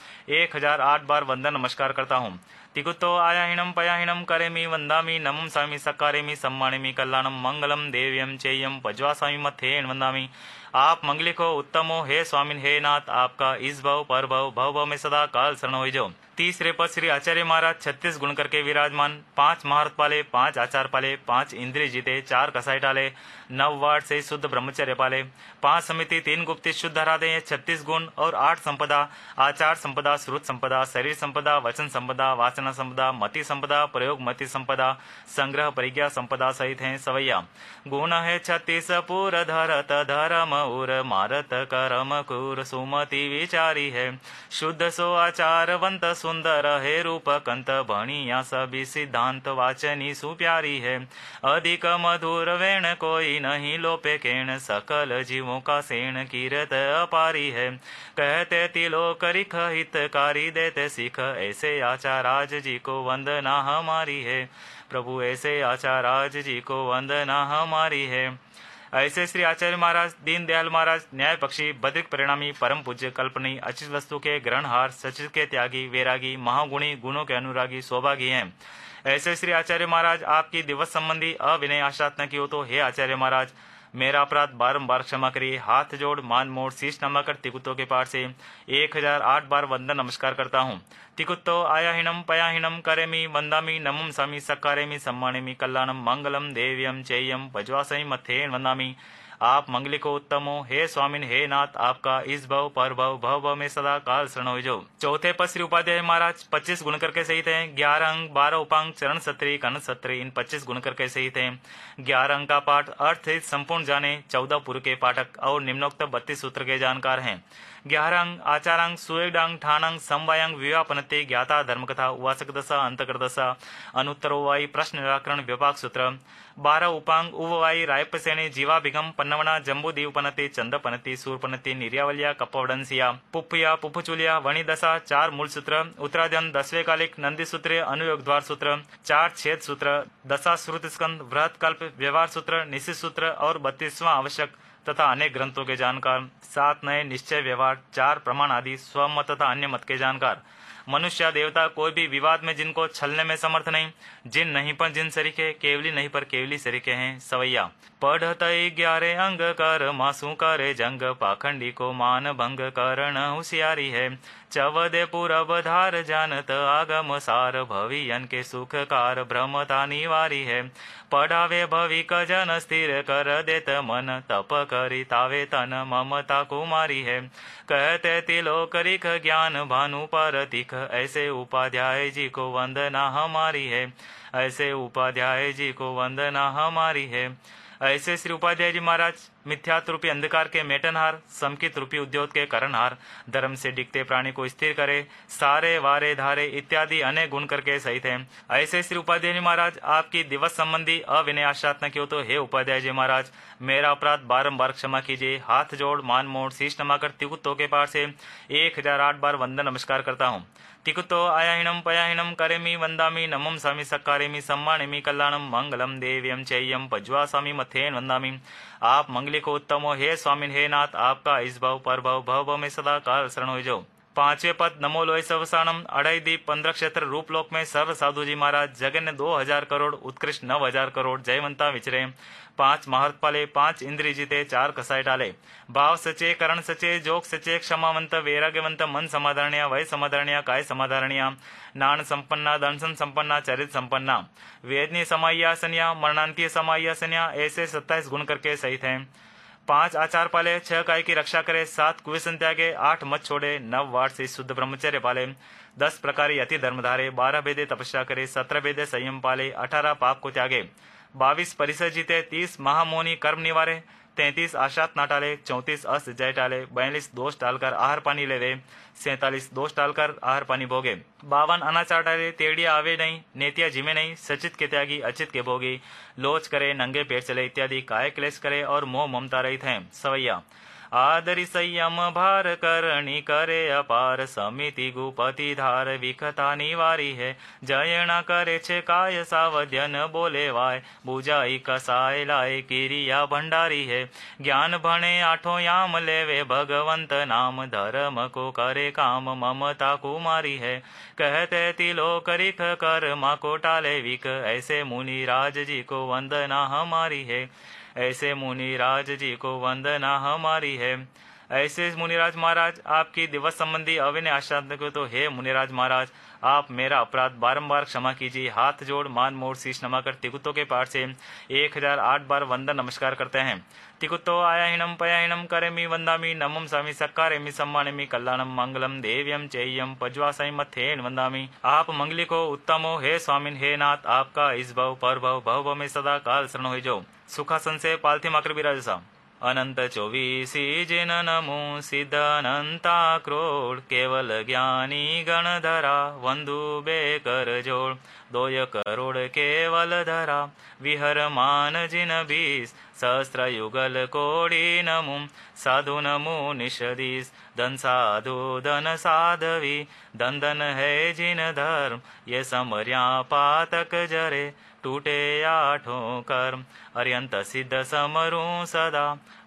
एक हजार आठ बार वंदन नमस्कार करता हूँ। तिगुत्तो आयाहीणम पयाहीणम करेमी वंदामी, नमम स्वामी सकारेमी सम्मानेमी, कल्याणम मंगलम देव्यम चेयम पज्वा स्वामी मथेन वंदामी। आप मंगलिक हो, उत्तम हो, हे स्वामी हे नाथ, आपका इस भव पर भव भव भव में सदा काल शरण हो जो। तीसरे पर श्री आचार्य महाराज छत्तीस गुण करके विराजमान, पांच महारत पाले, पांच आचार पाले, पांच इंद्रिय जीते, चार कसाई टाले, नव वार्ड से शुद्ध ब्रह्मचर्य पाले, पांच समिति, तीन गुप्ति, शुद्ध हरादे, छत्तीस गुण और आठ संपदा, आचार संपदा, श्रुत संपदा, शरीर संपदा, वचन संपदा, वासना संपदा, मति संपदा, प्रयोग मति संपदा, संग्रह परिज्ञा संपदा सहित है सवैया। गुण है छत्तीस पूर धरत धर्म उर, मारत करम कुर सुमति विचारी है। शुद्ध सो आचारवंत सुंदर है रूप कंत, भणिया सभी सिद्धांत वाचनी सुप्यारी है। अधिक मधुर वेण कोई नहीं लोपे केण, सकल जीवों का सेण कीरत अपारी है। कहते तिलोकरिक हितकारी देते सिख, ऐसे आचाराज जी को वंदना हमारी है। प्रभु ऐसे आचाराज जी को वंदना हमारी है। ऐसे श्री आचार्य महाराज, दीनदयाल महाराज, न्याय पक्षी, बद्रिक परिणामी, परम पूज्य, कल्पनी, अचित वस्तु के ग्रहणहार, सचित के त्यागी, वैरागी, महागुणी, गुणों के अनुरागी, सौभागी हैं। ऐसे श्री आचार्य महाराज, आपकी दिवस संबंधी अविनय आश्रात न की हो तो हे आचार्य महाराज, मेरा अपराध बारंबार क्षमा करिए। हाथ जोड़ मान मोड़ शीश नमाकर तिकुत्तों के पार से एक हजार आठ बार वंदन नमस्कार करता हूँ। तिकुत्तो आयाहीणम पयाहीणम करेमी वंदामी, नमम स्वामी सकारेमी सम्मानेमी, कल्याणम मंगलम देव्यम चेयम पज्वासमी मथेन वंदामी। आप मंगलिक हो, उत्तम हो, हे स्वामिन हे नाथ, आपका इस भव पर भव भव भव में सदा काल शरण हो जो। चौथे पर श्री उपाध्याय महाराज पच्चीस गुण करके सहित हैं। ग्यारह अंग, बारह उपांग, चरण सत्री, कन सत्री, इन पच्चीस गुण करके सहित हैं। ग्यारह अंग का पाठ अर्थ सहित संपूर्ण जाने चौदह पूर्व के पाठक और निम्नोक्त बत्तीस सूत्र के जानकार हैं। ग्यारह अंग आचारांग, सुएडांग, ठाणांग, समवायांग, विवापनते, ज्ञाता, धर्मकथा, उवासक दशा, अंतकर दशा, अनुत्तरोवाई, प्रश्न निराकरण, व्यापक सूत्र। बारह उपांग उववाई, रायपसेणी, जीवाभिगम, पन्नवना, जम्बू दीवपनति, चंदपनति, सूरपनति, निर्यावलिया, कपवडंसिया, पुप्पिया, पुपचुलिया, वणी दशा, चार मूल सूत्र। उत्तराधन दसवें कालिक नंदी सूत्र, अनुयोग द्वार सूत्र, चार छेद सूत्र, दशा श्रुत स्कंद, बृहत कल्प, व्यवहार सूत्र, निश्चित सूत्र और बत्तीसवां आवश्यक तथा अनेक ग्रंथों के जानकार। सात नए निश्चय व्यवहार, चार प्रमाण आदि, स्वमत तथा अन्य मत के जानकार। मनुष्य देवता कोई भी विवाद में जिनको छलने में समर्थ नहीं, जिन नहीं पर जिन सरीखे, केवली नहीं पर केवली सरीखे हैं सवैया। पढ़त ग्यारे अंग कर मासू करे जंग, पाखंडी को मान भंग करण होशियारी है। चवदे पूरब धार जानत आगम सार, भवियन के सुख कार भ्रमता निवारी है। पढ़ावे भवि क जन स्थिर कर देत मन, तप करी तावे तन ममता कुमारी है। कहते तिलोकरिक ज्ञान भानु पर तिख, ऐसे उपाध्याय जी को वंदना हमारी है, ऐसे उपाध्याय जी को वंदना हमारी है। ऐसे श्री उपाध्याय जी महाराज मिथ्यात् रूपी अंधकार के मेटनहार, समकित रूपी उद्योग के करणहार, धर्म से डिगते प्राणी को स्थिर करे, सारे वारे धारे इत्यादि अनेक गुण करके सहित हैं। ऐसे श्री उपाध्याय जी महाराज, आपकी दिवस संबंधी अविनय आश्रात न की हो तो हे उपाध्याय जी महाराज, मेरा अपराध बारंबार क्षमा कीजिए। हाथ जोड़ मान मोड़ शीश नमाकर तिकुत्तों के पार से एक हजार आठ बार वंदन नमस्कार करता हूँ। तिकुत्तो आयाहीणम पयाहीणम करेमी वंदामी, नमम स्वामी सकारेमी सम्मानेमी, कल्याणम मंगलम देव्यम चेयम पज्वा स्वामी मथेन वंदामी। आप मंगलिक उत्तम हो, हे स्वामी हे नाथ, आपका इस भव पर भव भव में सदा काल शरण हो जो। पांचवे पद नमो लोय सवसानम अड़ाई दीप पंद्रह क्षेत्र रूपलोक में सर्व साधु जी महाराज जगन ने दो हजार करोड़ उत्कृष्ट नव हजार करोड़ जयवंता विचरे पांच महारत पाले पांच इंद्री जीते चार कसाय डाले भाव सचे करण सचे जोग सचे क्षमावंत वैराग्यवंत मन समाधारणिया वय समाधारणिया काय समाधारणिया नाण संपन्ना दंसन संपन्ना चरित संपन्ना वेदनी समायासनिया मरणांतीय समायासनिया ऐसे सत्ताईस गुण करके सहित हैं। पांच आचार पाले छह काय की रक्षा करे सात कुव्यसन त्यागे आठ मत छोड़े नव वार से शुद्ध ब्रह्मचर्य पाले दस प्रकार यति धर्म धारे बारह भेदे तपस्या करे सत्रह भेदे संयम पाले अठारह पाप को त्यागे बाईस परिसर जीते तीस महामोनी कर्म निवारे तैंतीस आशात ना टाले चौंतीस अस जय टाले बयालीस दोष टालकर आहार पानी लेवे सैतालीस दोष टालकर आहार पानी भोगे बावन अनाचार टाले तेड़िया आवे नहीं नेतिया जिमे नहीं सचित के त्यागी अचित के भोगी लोच करे नंगे पेट चले इत्यादि काय क्लेश करे और मोह ममता रहित है। सवैया आदरि संयम भार करणी करे अपार समिति गुपति धार विखता निवारी है जयना करे छे काय सावध्यन बोले वाय बुझाई कसाय लाय किरिया भंडारी है ज्ञान भणे आठो याम लेवे भगवंत नाम धर्म को करे काम ममता कुमारी है कहते तिलोक रिख कर मा को टाले विख ऐसे मुनि राज जी को वंदना हमारी है ऐसे मुनिराज जी को वंदना हमारी है। ऐसे मुनिराज महाराज आपकी दिवस संबंधी अविनय आश्राद को तो हे मुनिराज महाराज आप मेरा अपराध बारंबार क्षमा कीजिए। हाथ जोड़ मान मोड़ शीश नमाकर तिकुतो के पार से एक हजार आठ बार वंदन नमस्कार करते हैं। तिकुतो आयाहिणम पयाहिणम करेमी वंदामी नमम स्वामी सक्कारेमी सम्मानेमी कल्याणम मंगलम देव्यम चेयम पज्वासाई मथेन वंदामी। आप मंगलिक हो उत्तम हो हे स्वामीन हे नाथ आपका इस भव पर भव भव भव में सदा काल शरण हो जो सुखासन से पालथी माकर बिराज सा। अनंत चौबीसी जिन नमो सिद्ध अनंता क्रोड़ केवल ज्ञानी गण धरा वंदु बे कर जोड़ दोय करोड़ केवल धरा विहर मान जिन बीस सहस्र युगल कोड़ी नमो साधु नमो निषदीस धन साधु धन साधवी धन धन है जिन धर्म ये समर्या पातक जरे टूटे आठों कर्म अरियंत सिद्ध समरू सदा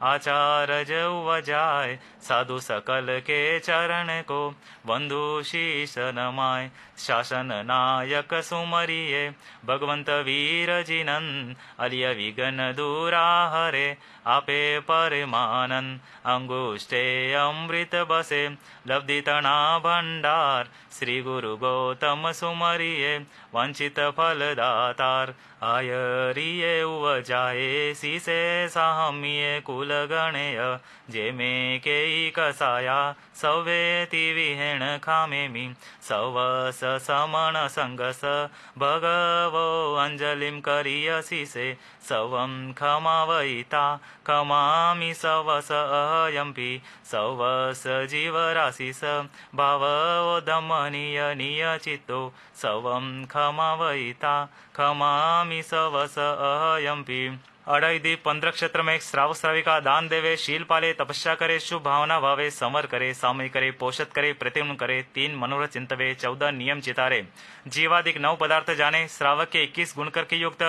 आचार जव जाय साधु सकल के चरण को बंधु शीश नमाय शासन नायक सुमरिये भगवंत वीर जिनन अलिय विघन दूरा हरे आपे परमानंद अंगुष्ठे अमृत बसे लब्धि तना भंडार श्री गुरु गौतम सुमरिये वंचित फलदातार आयरिये उवजाये सीसे साहमिये कुल गणेय जेमे के कसाया सवेति विहेण खामेमी सवस समण संगस भगवो अंजलिम करिय सीसे सवम खमावयिता खमामी सवस अयम्पि सवस जीवराशिस भावो दमनीय नियचितो सवम खमावयिता खमा मामी सवस अहयम्पि। अड़ाई दीप पंद्रह क्षेत्र में श्राव श्राविका दान देवे शील पाले तपस्या करे शुभ भावना भावे समर करे सामय करे पोषत करे प्रतिमन करे तीन मनोरथ चिंतवे चौदह नियम चितारे जीवादिक नौ पदार्थ जाने श्रावक के इक्कीस गुण करके युक्त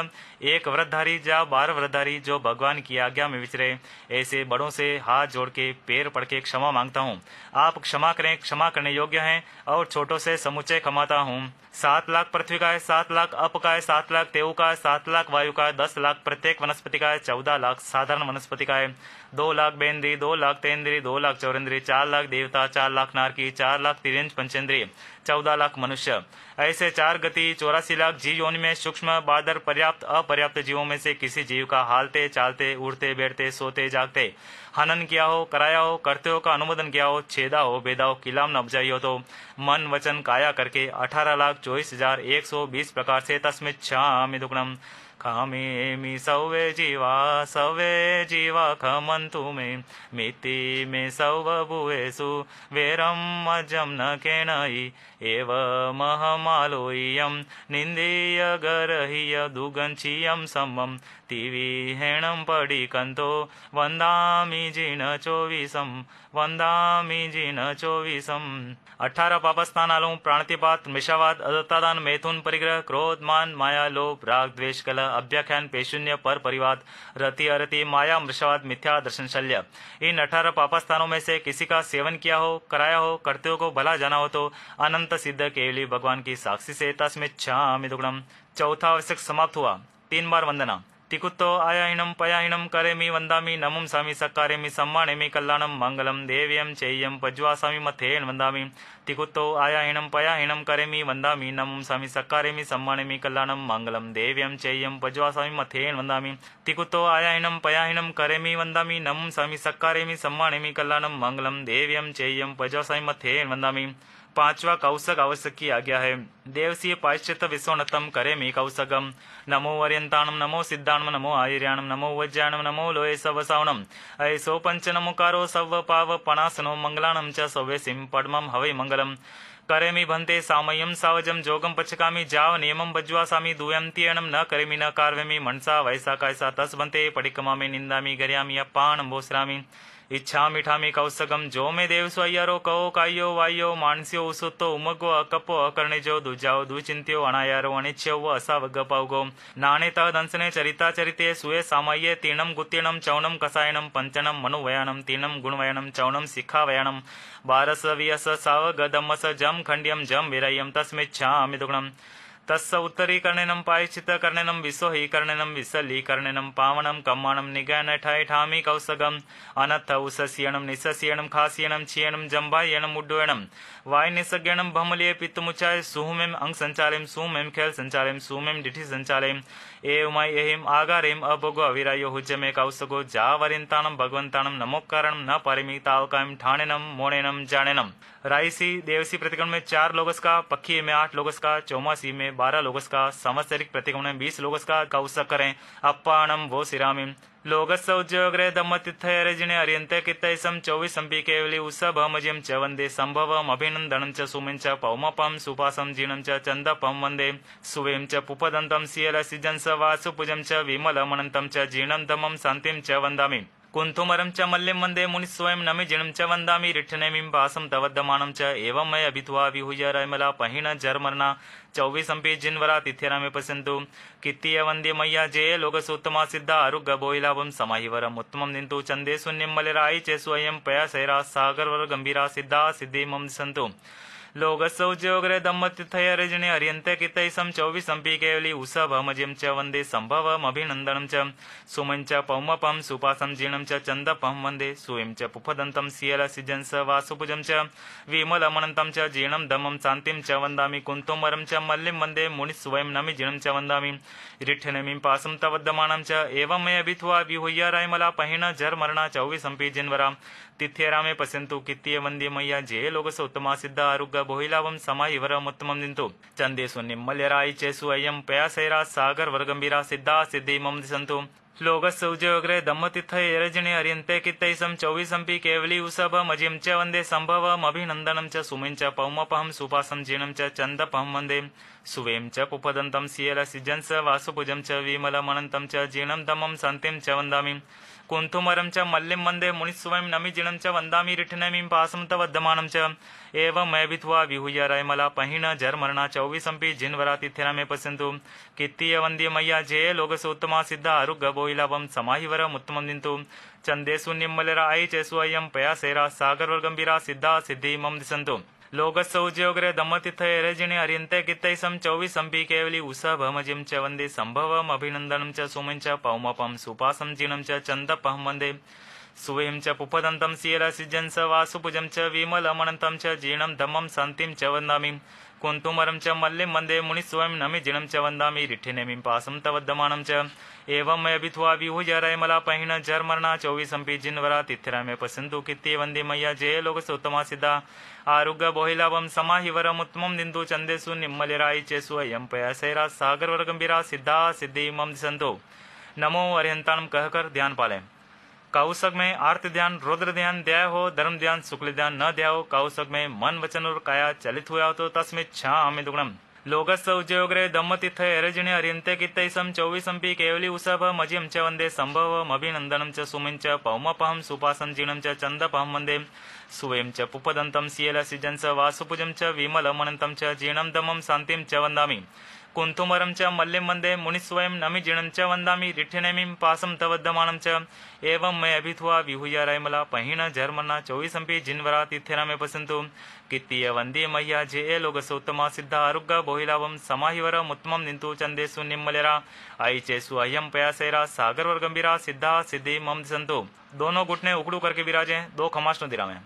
एक व्रतधारी या बारह व्रतधारी जो भगवान की आज्ञा में विचरे ऐसे बड़ों से हाथ जोड़ के पैर पड़ के क्षमा मांगता हूँ। आप क्षमा करें क्षमा करने योग्य है और छोटों से समुच्चय क्षमाता हूँ। सात लाख पृथ्वी का है सात लाख अप का है सात लाख तेऊ का है सात लाख वायु का है दस लाख प्रत्येक वनस्पति का है चौदह लाख साधारण वनस्पति का है दो लाख बेन्द्री दो लाख तेन्द्री दो लाख चौरेन्द्री चार लाख देवता चार लाख नारकी चार लाख तिरंज पंचेंद्री चौदह लाख मनुष्य ऐसे चार गति चौरासी लाख जीव योनि में सूक्ष्म बादर पर्याप्त अपर्याप्त जीवों में से किसी जीव का हालते चालते उड़ते बैठते सोते जागते हनन किया हो कराया हो करते हो का अनुमोदन किया हो छेदा हो बेदा हो किलाम न उपजाई हो तो मन वचन काया करके अठारह लाख चौबीस हजार एक सौ बीस प्रकार से तस्मे छामि दुक्णम खामेमि सवे जीवा सवे जीवा खमंतु मे मिति मे सव भुवेसु वेरम मजम न केणयि एव महमालोयम निंदीय गरहीय दुगंचियम समम तिविहेणम पडिकंतो वंदामि जिन चौबीसम वंदामि जिन चौबीसम। अठारह पापस्थानालों प्राणतिपात मिषावाद अदत्तादान मैथुन परिग्रह क्रोध मान माया लोभ राग द्वेष कलह अभ्याख्यान पेशून्य पर परिवाद रति अरति माया मृषवाद मिथ्या दर्शन शल्य। इन अठारह पापस्थानों में से किसी का सेवन किया हो कराया हो कर्तव्यों को भला जाना हो तो अनंत सिद्ध केवली भगवान की साक्षी से तस्मै छामि दुग्धम। चौथा आवश्यक समाप्त हुआ। तीन बार वंदना। तिकुत्तो आयाहीनम पयाहीनम करेमि वंदामि नमो सामी सक्कारेमि सम्मानेमि कल्याणम मंगलम देव्यम चेय्यम पज्वासामि मथेन वंदामि। तिकुत्तो आयाहीनम पयाहीनम करेमि वंदामि नमो सामी सक्कारेमि सम्मानेमि कल्याणम मंगलम देव्यम चेय्यम पज्वासामि मथेन वंदामि। तिकुत्तो आयाहीनम पयाहीनम करेमि वंदामि नमो सामी सक्कारेमि सम्मानेमि कल्याणम मंगलम देव्यम चेय्यम पज्वासामि मथेन वंदामि। पांचवा कौसक आवश्यक की आज्ञा है। देवसी पाश्चित विश्वनतम करेमि कौसकम। नमो वर्यंताणम नमो सिद्धाणम नमो आयर्याणम नमो वज्राणम नमो लोये सवसावणम ऐसो पंचनमुकारो सव पाव पणासनो मंगलाणम च सवेसिम पद्मम हवै मंगलम। करेमि भन्ते सामयम सावजम जोगम पचकामि जाव नियमम बज्वासामि दुयंत्यणम न करेमि न कार्वेमि मनसा वैसा कायसा तस भन्ते पडिकमामि निंदामि गर्यामि अपाणम बोसरामि। इच्छा मिठामी कौसकम जो में देव स्वयरो कहो कायो वायो मानस्यो उसुतो उमगो अकपो अकर्णिजो दुजाओ दुचिंत्यो अनायारो अनिच्छो व असावगपाउगो। नाने तह दंसने चरिता चरिते सुए सामये तीर्णम गुत्यणम चौणम कसायणम पंचनम मनुवयानम तीर्णम गुणवयानम चौणम शिखावयानम। बारस वियस साव गदमस जम खंड्यम जम विरायम तस्मै छामि दुग्णम। तस्स उत्तरी कर्णेनम पायश्चित कर्णेनम विसो ही कर्णेनम विसली कर्णेनम पावनम कम्मानम निगयन ठाय ठामी कौसगम। अनथ उसस्यणम निसस्यणम खास्यणम छियणम जम्भायणम उड्डयणम वाय निसज्ञणम भमलिय पित्तमुचाय सुहुमेम अंग संचालयम सुहुमेम खेल संचालयम सुहुमेम डिठी संचालयम एवमय एहिम आगारेम अभोगो अविरायो हुजमे कौसगो जा वरिंताणम भगवंताणम नमोकारणम न परिमितावकायम ठाणेनम मोणेनम जाणेनम। रायसी देवसी प्रतिक्रमण में चार लोगस का, पक्षी में आठ लोगस का, चौमासी में बारह लोगस का, संवत्सरिक प्रतिक्रमण में बीस लोगस का कौसक करें। अपाणम वो सिरामी लोगस उद्योग्रह दमतिथयरजिने अरियंते कितैसम चौबीसम्पी केवली उसभ मजिम च वंदे संभवम अभिनंदनम च सुमिं च पौमपम सुपासम जीणम च चंदपम वंदे सुवेम च पुपदंतम सियलसिजन स वासुपुजम च विमलमनंतम च जीर्णम धमम शांतिम च वंदामि। कुंथुमरम च मल्यम वंदे मुनि स्वयं नमि जीणम च वंदामि रिठ्ठनेमिं भासम तवद्दमानं च एवं मय अभित्वा विहुय रैमला पहिण जरमरना चौबीसम्पि जिन्वरा तिथ्यरा में पश्यन्तु। कित्तीय वंदे मय्या जय लोकसोत्तमा सिद्धा आरुग्य बोहिलाभम समाहिवरम उत्तमम निंतु चंदे शून्यम मलरायि च स्वयं पया सैरा सागरवर गंभीरा सिद्धा सिद्धि मम सन्तु। लोगसौज्योग्रे दम्मतिथयरजिने अरियंते कितैसम चौबीसम्पि केवली उसभमजिम च वंदे संभवम अभिनंदनम च सुमं च पौमपम सुपासम जीर्णम च चंदपम वंदे सुयं च पुफदंतम सियलसिजं स वासुपुजं च विमलमनंतम च जीर्णम धमम शांतिं च वंदामि। कुंतुमरं च मल्लिं वंदे मुनि स्वयं नमि जीर्णं च वंदामि रिठ्ठनेमिं पासं तवद्दमानं च एवं मे अभित्वा विहुय रायमला पहिण जरमरणा चौबीसम्पि जिन्वरा तिथ्यरा में पश्यन्तु। कित्तीय वंदे मय्या जय लोकसोत्तमा सिद्धा आरुग्य बोहिलावम समाहिवरम उत्तमम निंतु चंदेषु निम्मल्यराय चेसु अयम पयासैरा सागर वर्गंभीरा सिद्धा सिद्धि मम दिसन्तु। लोगसौज्योग्रे दम्मतिथयरजिने अरियंते कितैसम चौबीसम्पि केवली उसभमजिं च वंदे संभवम अभिनंदनम च सुमिं च पौमपहम सुपासम जीर्णम च चंदपहम वंदे सुवेम च पुपदंतम सियलसिजं स वासुपुजं च विमलमनंतं च जीर्णम धमम शांतिं च वंदामि। कुंथुमरम च मल्लिम वंदे मुनिस्वयं नमि जीर्णं च वंदामि रिठ्ठनेमिं पासं तवद्दमानं च एवं मय अभित्वा विहुय रायमला पहिण जरमरणा चौबीसम्पि जिन्वरा तिथ्यरा में पश्यन्तु। कित्तीय वंदे मय्या जय लोकसोत्तमा सिद्धा आरुग्य बोहिलाभम समाहिवरम उत्तमम निंतु चंदेषु निम्मलरायि चेसु अयं पयासैरा सागरवर्गंभीरा सिद्धा सिद्धि मम दिसन्तु। लोगसौज्योग्रे दम्मतिथयरजिने अरियंते कितैसम चौबीसम्पि केवली उसभमजिं च वंदे संभवम अभिनंदनं च सुमं च पौमपम सुपासं जीर्णं च चंदपहं वंदे सुवें च पुपदंतं सियलसिजं स वासुपुजं च विमलमनंतं च जीर्णं धमम शांतिं च वंदामि। कुंतुमरं च मल्लिं वंदे मुनिस्वयं नमि जीर्णं च वंदामि रिठ्ठनेमिं पासं तवद्दमानं च एवं मय अभित्वा विहुय रायमला पहिण जरमरणा चौबीसम्पि जिन्वरा तिथ्यरा में पश्यन्तु। कित्ते वंदे मय्या जय लोकसोत्तमा सिद्धा आरुग्य बोहिलाभम समाहिवरम उत्तमम निंदु चंदेषु निम्मलिरायि चेसु अयं पयासैरा सागरवर्गंभीरा सिद्धा सिद्धि मम दिसन्तु। नमो अर्हंताणं कहकर ध्यान पालें। कौसक में आर्त ध्यान, रुद्र ध्यान, ध्याय हो, धर्म ध्यान, शुक्ल ध्यान न ध्याय हो। कौसक में मन वचन और काया चलित हुआ हो तो तस्मै छामि दुग्धम। लोगसौज्योग्रे दम्मतिथयरजिने अरियंते कितैसम चौबीसम्पि केवली उसभमजिं च वंदे संभवम अभिनंदनं च सुमिं च पौमपहम सुपासं जीर्णं च चंदपहं वंदे सुवें च पुपदंतं सियलसिजं स वासुपुजं च विमलमनंतं च जीर्णं धमम शांतिं च वंदामि। कुंतुमरम च मल्ले मंदे मुनिस्वयं नमि जिणं च वंदामि रिठिनेमिं पासं तवद्धमानं च एवं मैं अभिथुआ विहुया रायमला पहिण झर्मना चौबीसंपि जिनवरा तिथेना में पसंतु कित्तीय वंदे मह्या जे ए लोग सौतमा सिद्धा आरुग्गा बोहिलावम समाहिवर मुत्तमम निंतु चंदेसु निम्मलेरा आई चेसु अयम पयासेरा सागर वर गंभीरा सिद्धा सिद्धि मम संतो। दोनों घुटने उखड़ू करके विराजे दो खमासनो दिरा में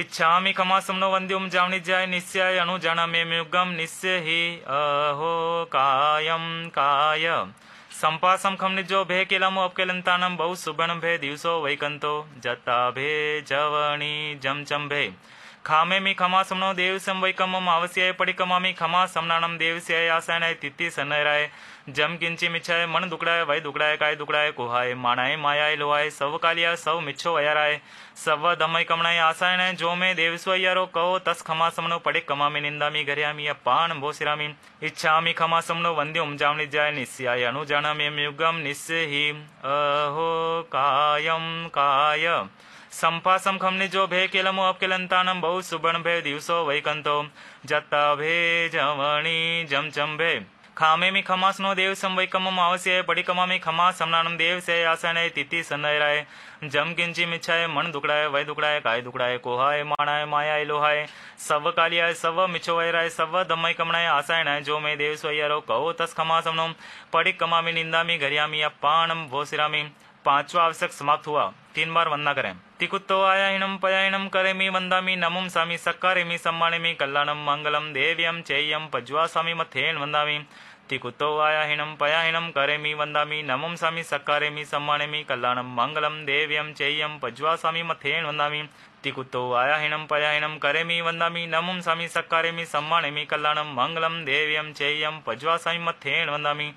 इच्छामि खमासमनो वंद्युम जावनी जाय निस्याय अनु जाना मे मुगम निस्य ही अहो कायम काय संपासम खमनिजो भे केलामो अपकेलंतानम बहु सुबणम भे दिवसो वैकंतो जता भे जवणी जमचम भे खामे मी खमा समनो देव संवैकमम आवश्यय पडिकमामी खमा समनानम देवस्याय आसनाय तिति सनराय जम किंचि मिच्छाय मन दुकड़ाय वै दुकड़ाय काय दुकड़ाय कोहाय मानाय मायाय लोहाय सव कालिया सव मिच्छो वयराय सव धमय कमणाय आसनाय जो में देवस्वयरो कहो तस खमा समनो पडिकमामी निंदामी घरयामी पाण भोसिरामी इच्छामी खमा समनो वंद्युम जामनि जाय निस्याय अनुजानामे युगम निस्य हि अहो कायम काय संपासम खमने जो भे केलमो अपकेलंतानम बहु सुबण भे दिवसो वैकंतो जता भे जवणी जमचम भे खामे मी खमासनो देव संवैकमम आवश्य पडिकमा मी खमा समनानम देव से आसने तिति सनराय जम किंचि मिच्छाय मन दुकड़ाय वै दुकड़ाय काय दुकड़ाय कोहाय माणाय मायाय लोहाय सव कालियाय सव मिच्छो वैराय सव धमय कमणाय आसायणाय जो में देव स्वयरो कहो तस खमा समनो पडिकमा मी निंदामी घरियामी अपाणम भोसिरामी। पांचवा आवश्यक समाप्त हुआ। तीन बार वंदना करें। तिकुत्तो आयाहिणम पयाहिणम करेमि वंदामि नमों सामी सक्कारेमि सम्मानेमि कल्याणम मंगलम देव्यम चेयम पज्वासामि मथेन वंदामि। तिकुत्तो आयाहिणम पयाहिणम करेमि वंदामि नमों सामी सक्कारेमि सम्मानेमि कल्याणम मंगलम देव्यम चेयम पज्वासामि मथेन वंदामि। तिकुत्तो आयाहिणम पयाहिणम करेमि वंदामि नमों सामी सक्कारेमि सम्मानेमि कल्याणम मंगलम देव्यम चेयम पज्वासामि मथेन वंदामि।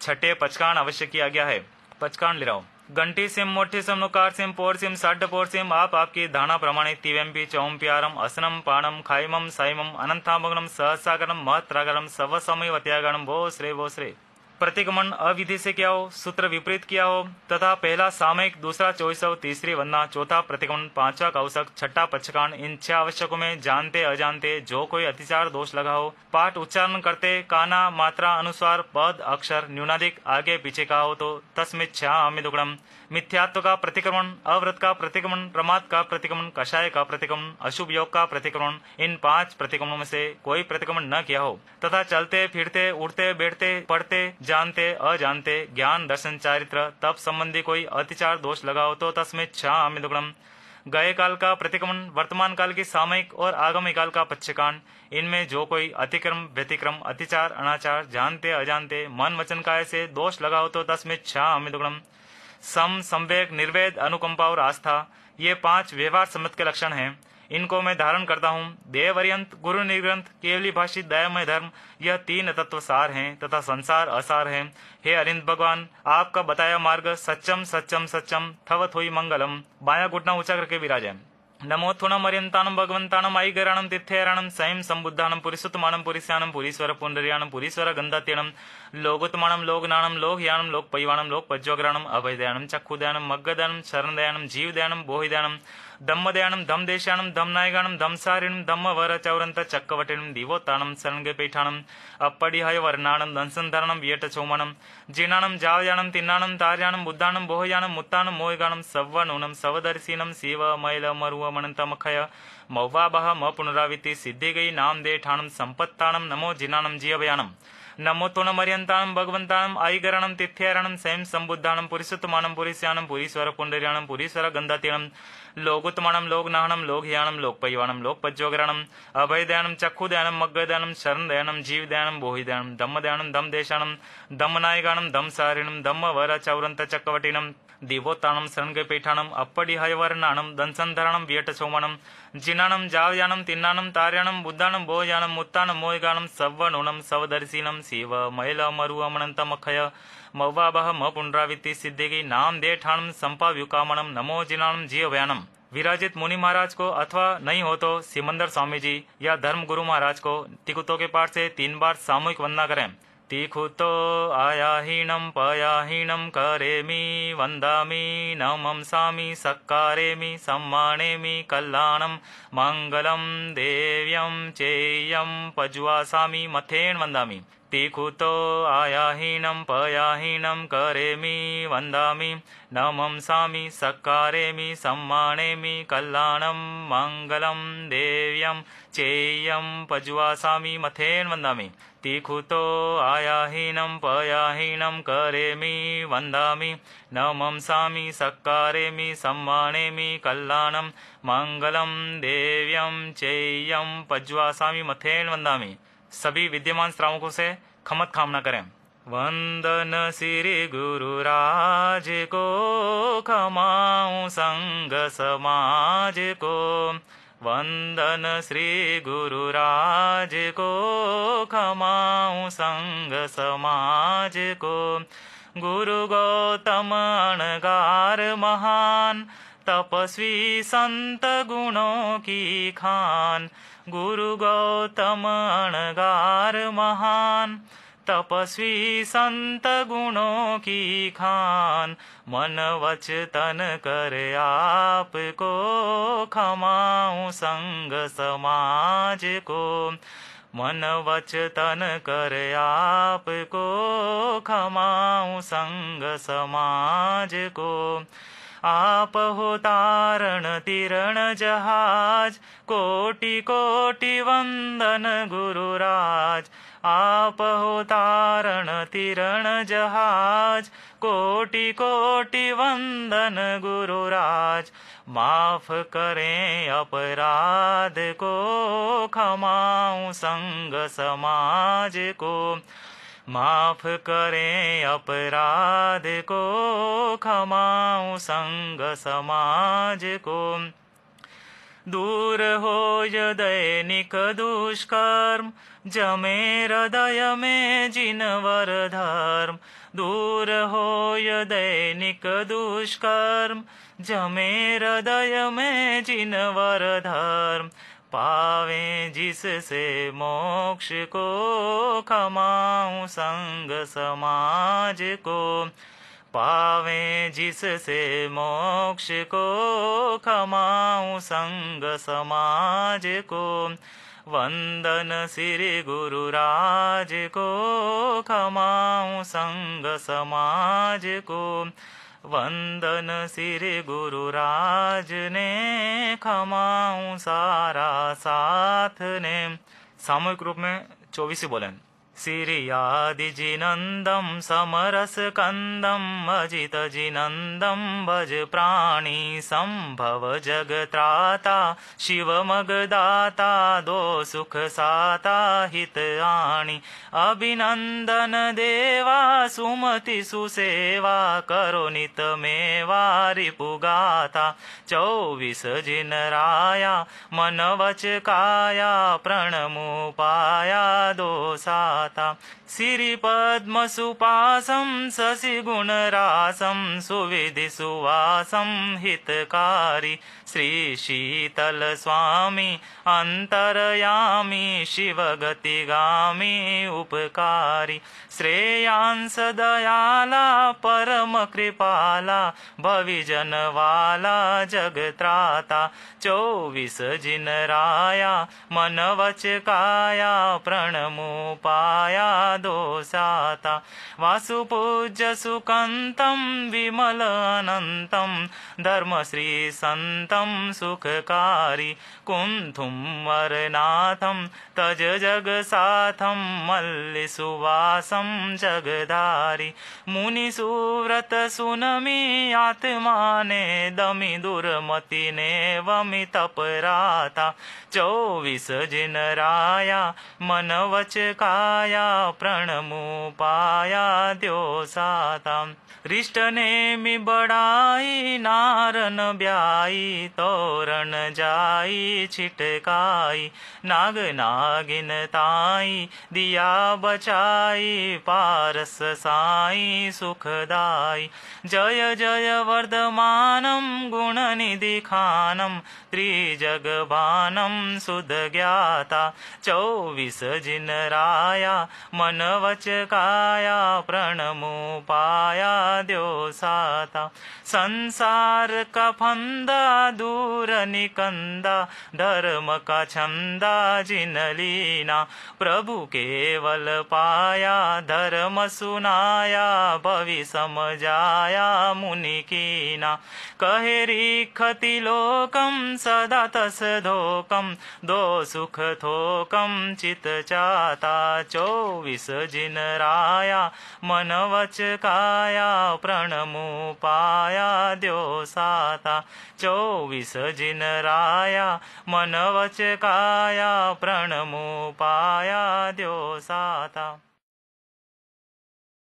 छठे पचकाण अवश्य किया गया है। पचकाण लिराओ घंटी सिम मोठी सिम नुकार सिम पोर सिम साढ़ पोर सिम आप आपकी धारणा प्रमाणे तिवेम्पी चौम प्यारम असनम पाणम खाइमम साइमम अनंतामग्नम सहसागरम महत्रागरम सवसमय वत्यागणम वो श्रे वो श्रे। प्रतिगमन अविधि से क्या हो, सूत्र विपरीत किया हो तथा पहला सामयिक, दूसरा चौबीसव, तीसरी वंदना, चौथा प्रतिगमन, पांचवा कौशक, छठा पक्षकांड। इन छह आवश्यकों में जानते अजानते जो कोई अतिचार दोष लगा हो, पाठ उच्चारण करते काना मात्रा अनुसार पद अक्षर न्यूनाधिक आगे पीछे का हो तो तस्मित छा अमिदुगणम। मिथ्यात्व का प्रतिक्रमण, अव्रत का प्रतिक्रमण, प्रमाद का प्रतिक्रमण, कषाय का प्रतिक्रमण, अशुभ योग का प्रतिक्रमण, इन पांच प्रतिक्रमणों में से कोई प्रतिक्रमण न किया हो तथा चलते फिरते उठते बैठते पढ़ते जानते अजानते ज्ञान दर्शन चारित्र तप संबंधी कोई अतिचार दोष लगा हो तो तस्मै छामिदुगणम। गए काल का प्रतिक्रमण, वर्तमान काल की सामयिक और आगामी काल का पक्षकांड। इनमें जो कोई अतिक्रम व्यतिक्रम अतिचार अनाचार जानते अजानते मन वचन काय से दोष लगा हो तो तस्मै छामिदुगणम। सम संवेग निर्वेद अनुकंपा और आस्था ये पांच व्यवहार सम्मत के लक्षण हैं। इनको मैं धारण करता हूँ। देवर्यंत गुरु निग्रंथ केवली भाषी दयामय धर्म यह तीन तत्व सार हैं तथा संसार असार हैं। हे अरिंद भगवान, आपका बताया मार्ग सच्चम सच्चम सच्चम थवत हुई मंगलम। बाया घुटना ऊंचा करके विराजे। नमोथुणम अरियंतानम भगवंतानम आई गराणम तिथ्यराणम स्वयं संबुद्धानम पुरीसुतमानम पुरीस्यानम पुरीश्वर पुनरियानम पुरीश्वर गंधातीणम लोगोत्मानम लोगनाणम लोकयानम लोकपैवाणम लोकपज्वग्राणम अभयदयानम चक्षुदयानम मग्गदयानम शरणदयानम जीवदयानम बोहिदयानम दम्मदयानम धमदेशानम धमनायगानम धमसारिणम धम्मवर चौरंत चक्रवटिणम दिवोतानम शरणगपीठानम अपरिहाय वर्णानम दंसनधरणम वियटचौमानम जीनानम जावयानम तिन्नानम तार्यानम बुद्धानम बोहयानम मुत्तानम मोहगानम सवनूनम सवदर्शिनम शिवमयलमरु मनंतमखय मौवाबह म पुनरावृत्ति सिद्धि गई नाम दे ठाणम संपत्तानम नमो जिनानम जीवयानम नमो तो नमरियंतानम भगवंतानम आईगरणम तिथ्यारणम स्वयं संबुद्धानम पुरीसुतमानम पुरीस्यानम पुरीश्वर पुंडरियाणम पुरीश्वर गंधातीणम लोगोत्मानम लोगनाहनम लोकयानम लोकपैवाणम लोकपज्वग्राणम अभयदयानम चक्षुदयानम मग्गदयानम शरणदयानम जीवदयानम बोहिदयानम धम्मदयानम धमदेशानम धमनायगानम धमसारिणम धम्मवरचौरंत चक्रवटिनम दिवोतानम शरणगपीठानम अपरिहायवर्णानम दंसनधरणम वियटचौमानम जिनानम जावयानम तिन्नानम तार्यानम बुद्धानम बोहयानम मुत्तानम मोहगानम सवनूनम सवदर्शिनम शिवमयलमरुअमनंतमखय मौवाबह म पुनरावृत्ति सिद्धिगी नाम दे ठाणम संपाव्युकामणम नमो जिनानम जीवयानम। विराजित मुनि महाराज को अथवा नहीं हो तो सिमंदर स्वामी जी या धर्म गुरु महाराज को तिकुतो के पाठ से तीन बार सामूहिक वंदना करें। तिकुतो आयाहीणम पयाहीणम करेमि वंदामि नमं सामी सक्कारेमि सम्मानेमि कल्याणम मंगलम देव्यम चेयम पज्वासामि मथेन वंदामि। तिखुतो आयाहीनम पयाहीनम करेमी वंदामी नमंसामी सक्कारेमी सम्मानेमी कल्याणम मंगलम देव्यम चेयम पज्वासामी मथेन वंदामी तिखुतो आयाहीनम पयाहीनम करेमी वंदामी नमंसामी सक्कारेमी सम्मानेमी कल्याणम मंगलम देव्यम चेयम पज्वासामी मथेन वंदामी। सभी विद्यमान श्रावकों से खमत कामना करें। वंदन श्री गुरुराज को, खमाऊं संग समाज को। वंदन श्री गुरुराज को, खमाऊं संग समाज को। गुरु गौतम अणगार महान, तपस्वी संत गुणों की खान। गुरु गौतम अणगार महान, तपस्वी संत गुणों की खान। मन वच तन कर आपको, खमाऊं संग समाज को। मन वच तन कर आपको, खमाऊं संग समाज को। आप हो तारण तिरण जहाज, कोटि कोटि वंदन गुरुराज। आप हो तारण तिरण जहाज, कोटि कोटि वंदन गुरुराज। माफ करें अपराध को, खमाऊं संग समाज को। माफ करें अपराध को, खमाऊं संग समाज को। दूर हो य दैनिक दुष्कर्म, जमे हृदय में जिनवर धर्म। दूर हो य दैनिक दुष्कर्म, जमे हृदय में जिनवर धर्म। पावें जिससे मोक्ष को, खमाऊं संग समाज को। पावें जिससे मोक्ष को, खमाऊं संग समाज को। वंदन श्री गुरुराज को, खमाऊं संग समाज को। वंदन श्री गुरुराज ने, खमाऊं सारा साथ ने। सामूहिक रूप में चौबीस बोलें। श्री आदि जिनंदम समरस कंदम, अजित जिनंदम भज प्राणी संभव। जगत्राता शिव मगदाता, दो सुख साता हित आणी। अभिनंदन देवा सुमति सुसेवा, करो नित मेवा रिपुगाता। चौबीस जिन राया मन वच काया, प्रणमु पाया दो साता। श्री पद्म सुपासम शशि गुण रासम, सुविधि सुवासम हितकारी। श्री शीतल स्वामी अंतरयामी, शिव गतिगामी उपकारी। श्रेयांस दयाला परम कृपाला, भविजन वाला जगत्राता। चौबीस जिन राया मन वच काया, प्रणमु पाया दो साता। वासुपूज्य सुकंतम विमल अनंतम, धर्मश्री संतम सुखकारी। कुंथुम वरनाथम तज जग साथम, मल्लि सुवासम जगधारी। मुनि सुव्रत सुनमी आत्माने, दमी दुर्मति ने वमी तपराता। चौबीस जिन राया मन वच काया, प्रणमु पाया द्यो साता। रिष्ट नेमि बड़ाई नारन ब्याई, तोरण जाई छिटकाई। नाग नागिन ताई दिया बचाई, पारस साई सुखदाई। जय जय वर्धमानम गुण निधि खानम, त्रिजगभानम सुध ज्ञाता। चौबीस जिन राया मन वच काया प्रणमो पाया द्यो साता। संसार का फंदा दूर निकंदा, धर्म का छंदा जिन लीना। प्रभु केवल पाया धर्म सुनाया, भवि समझाया मुनि कीना। कहे रीखति लोकम सदा तस धोकम, दो सुख थोकम चित चाता। चौबीस जिन राया मन वच काया, प्रणमु पाया द्यो साता। चौबीस जिन राया मन वच काया, प्रणमु पाया द्यो साता।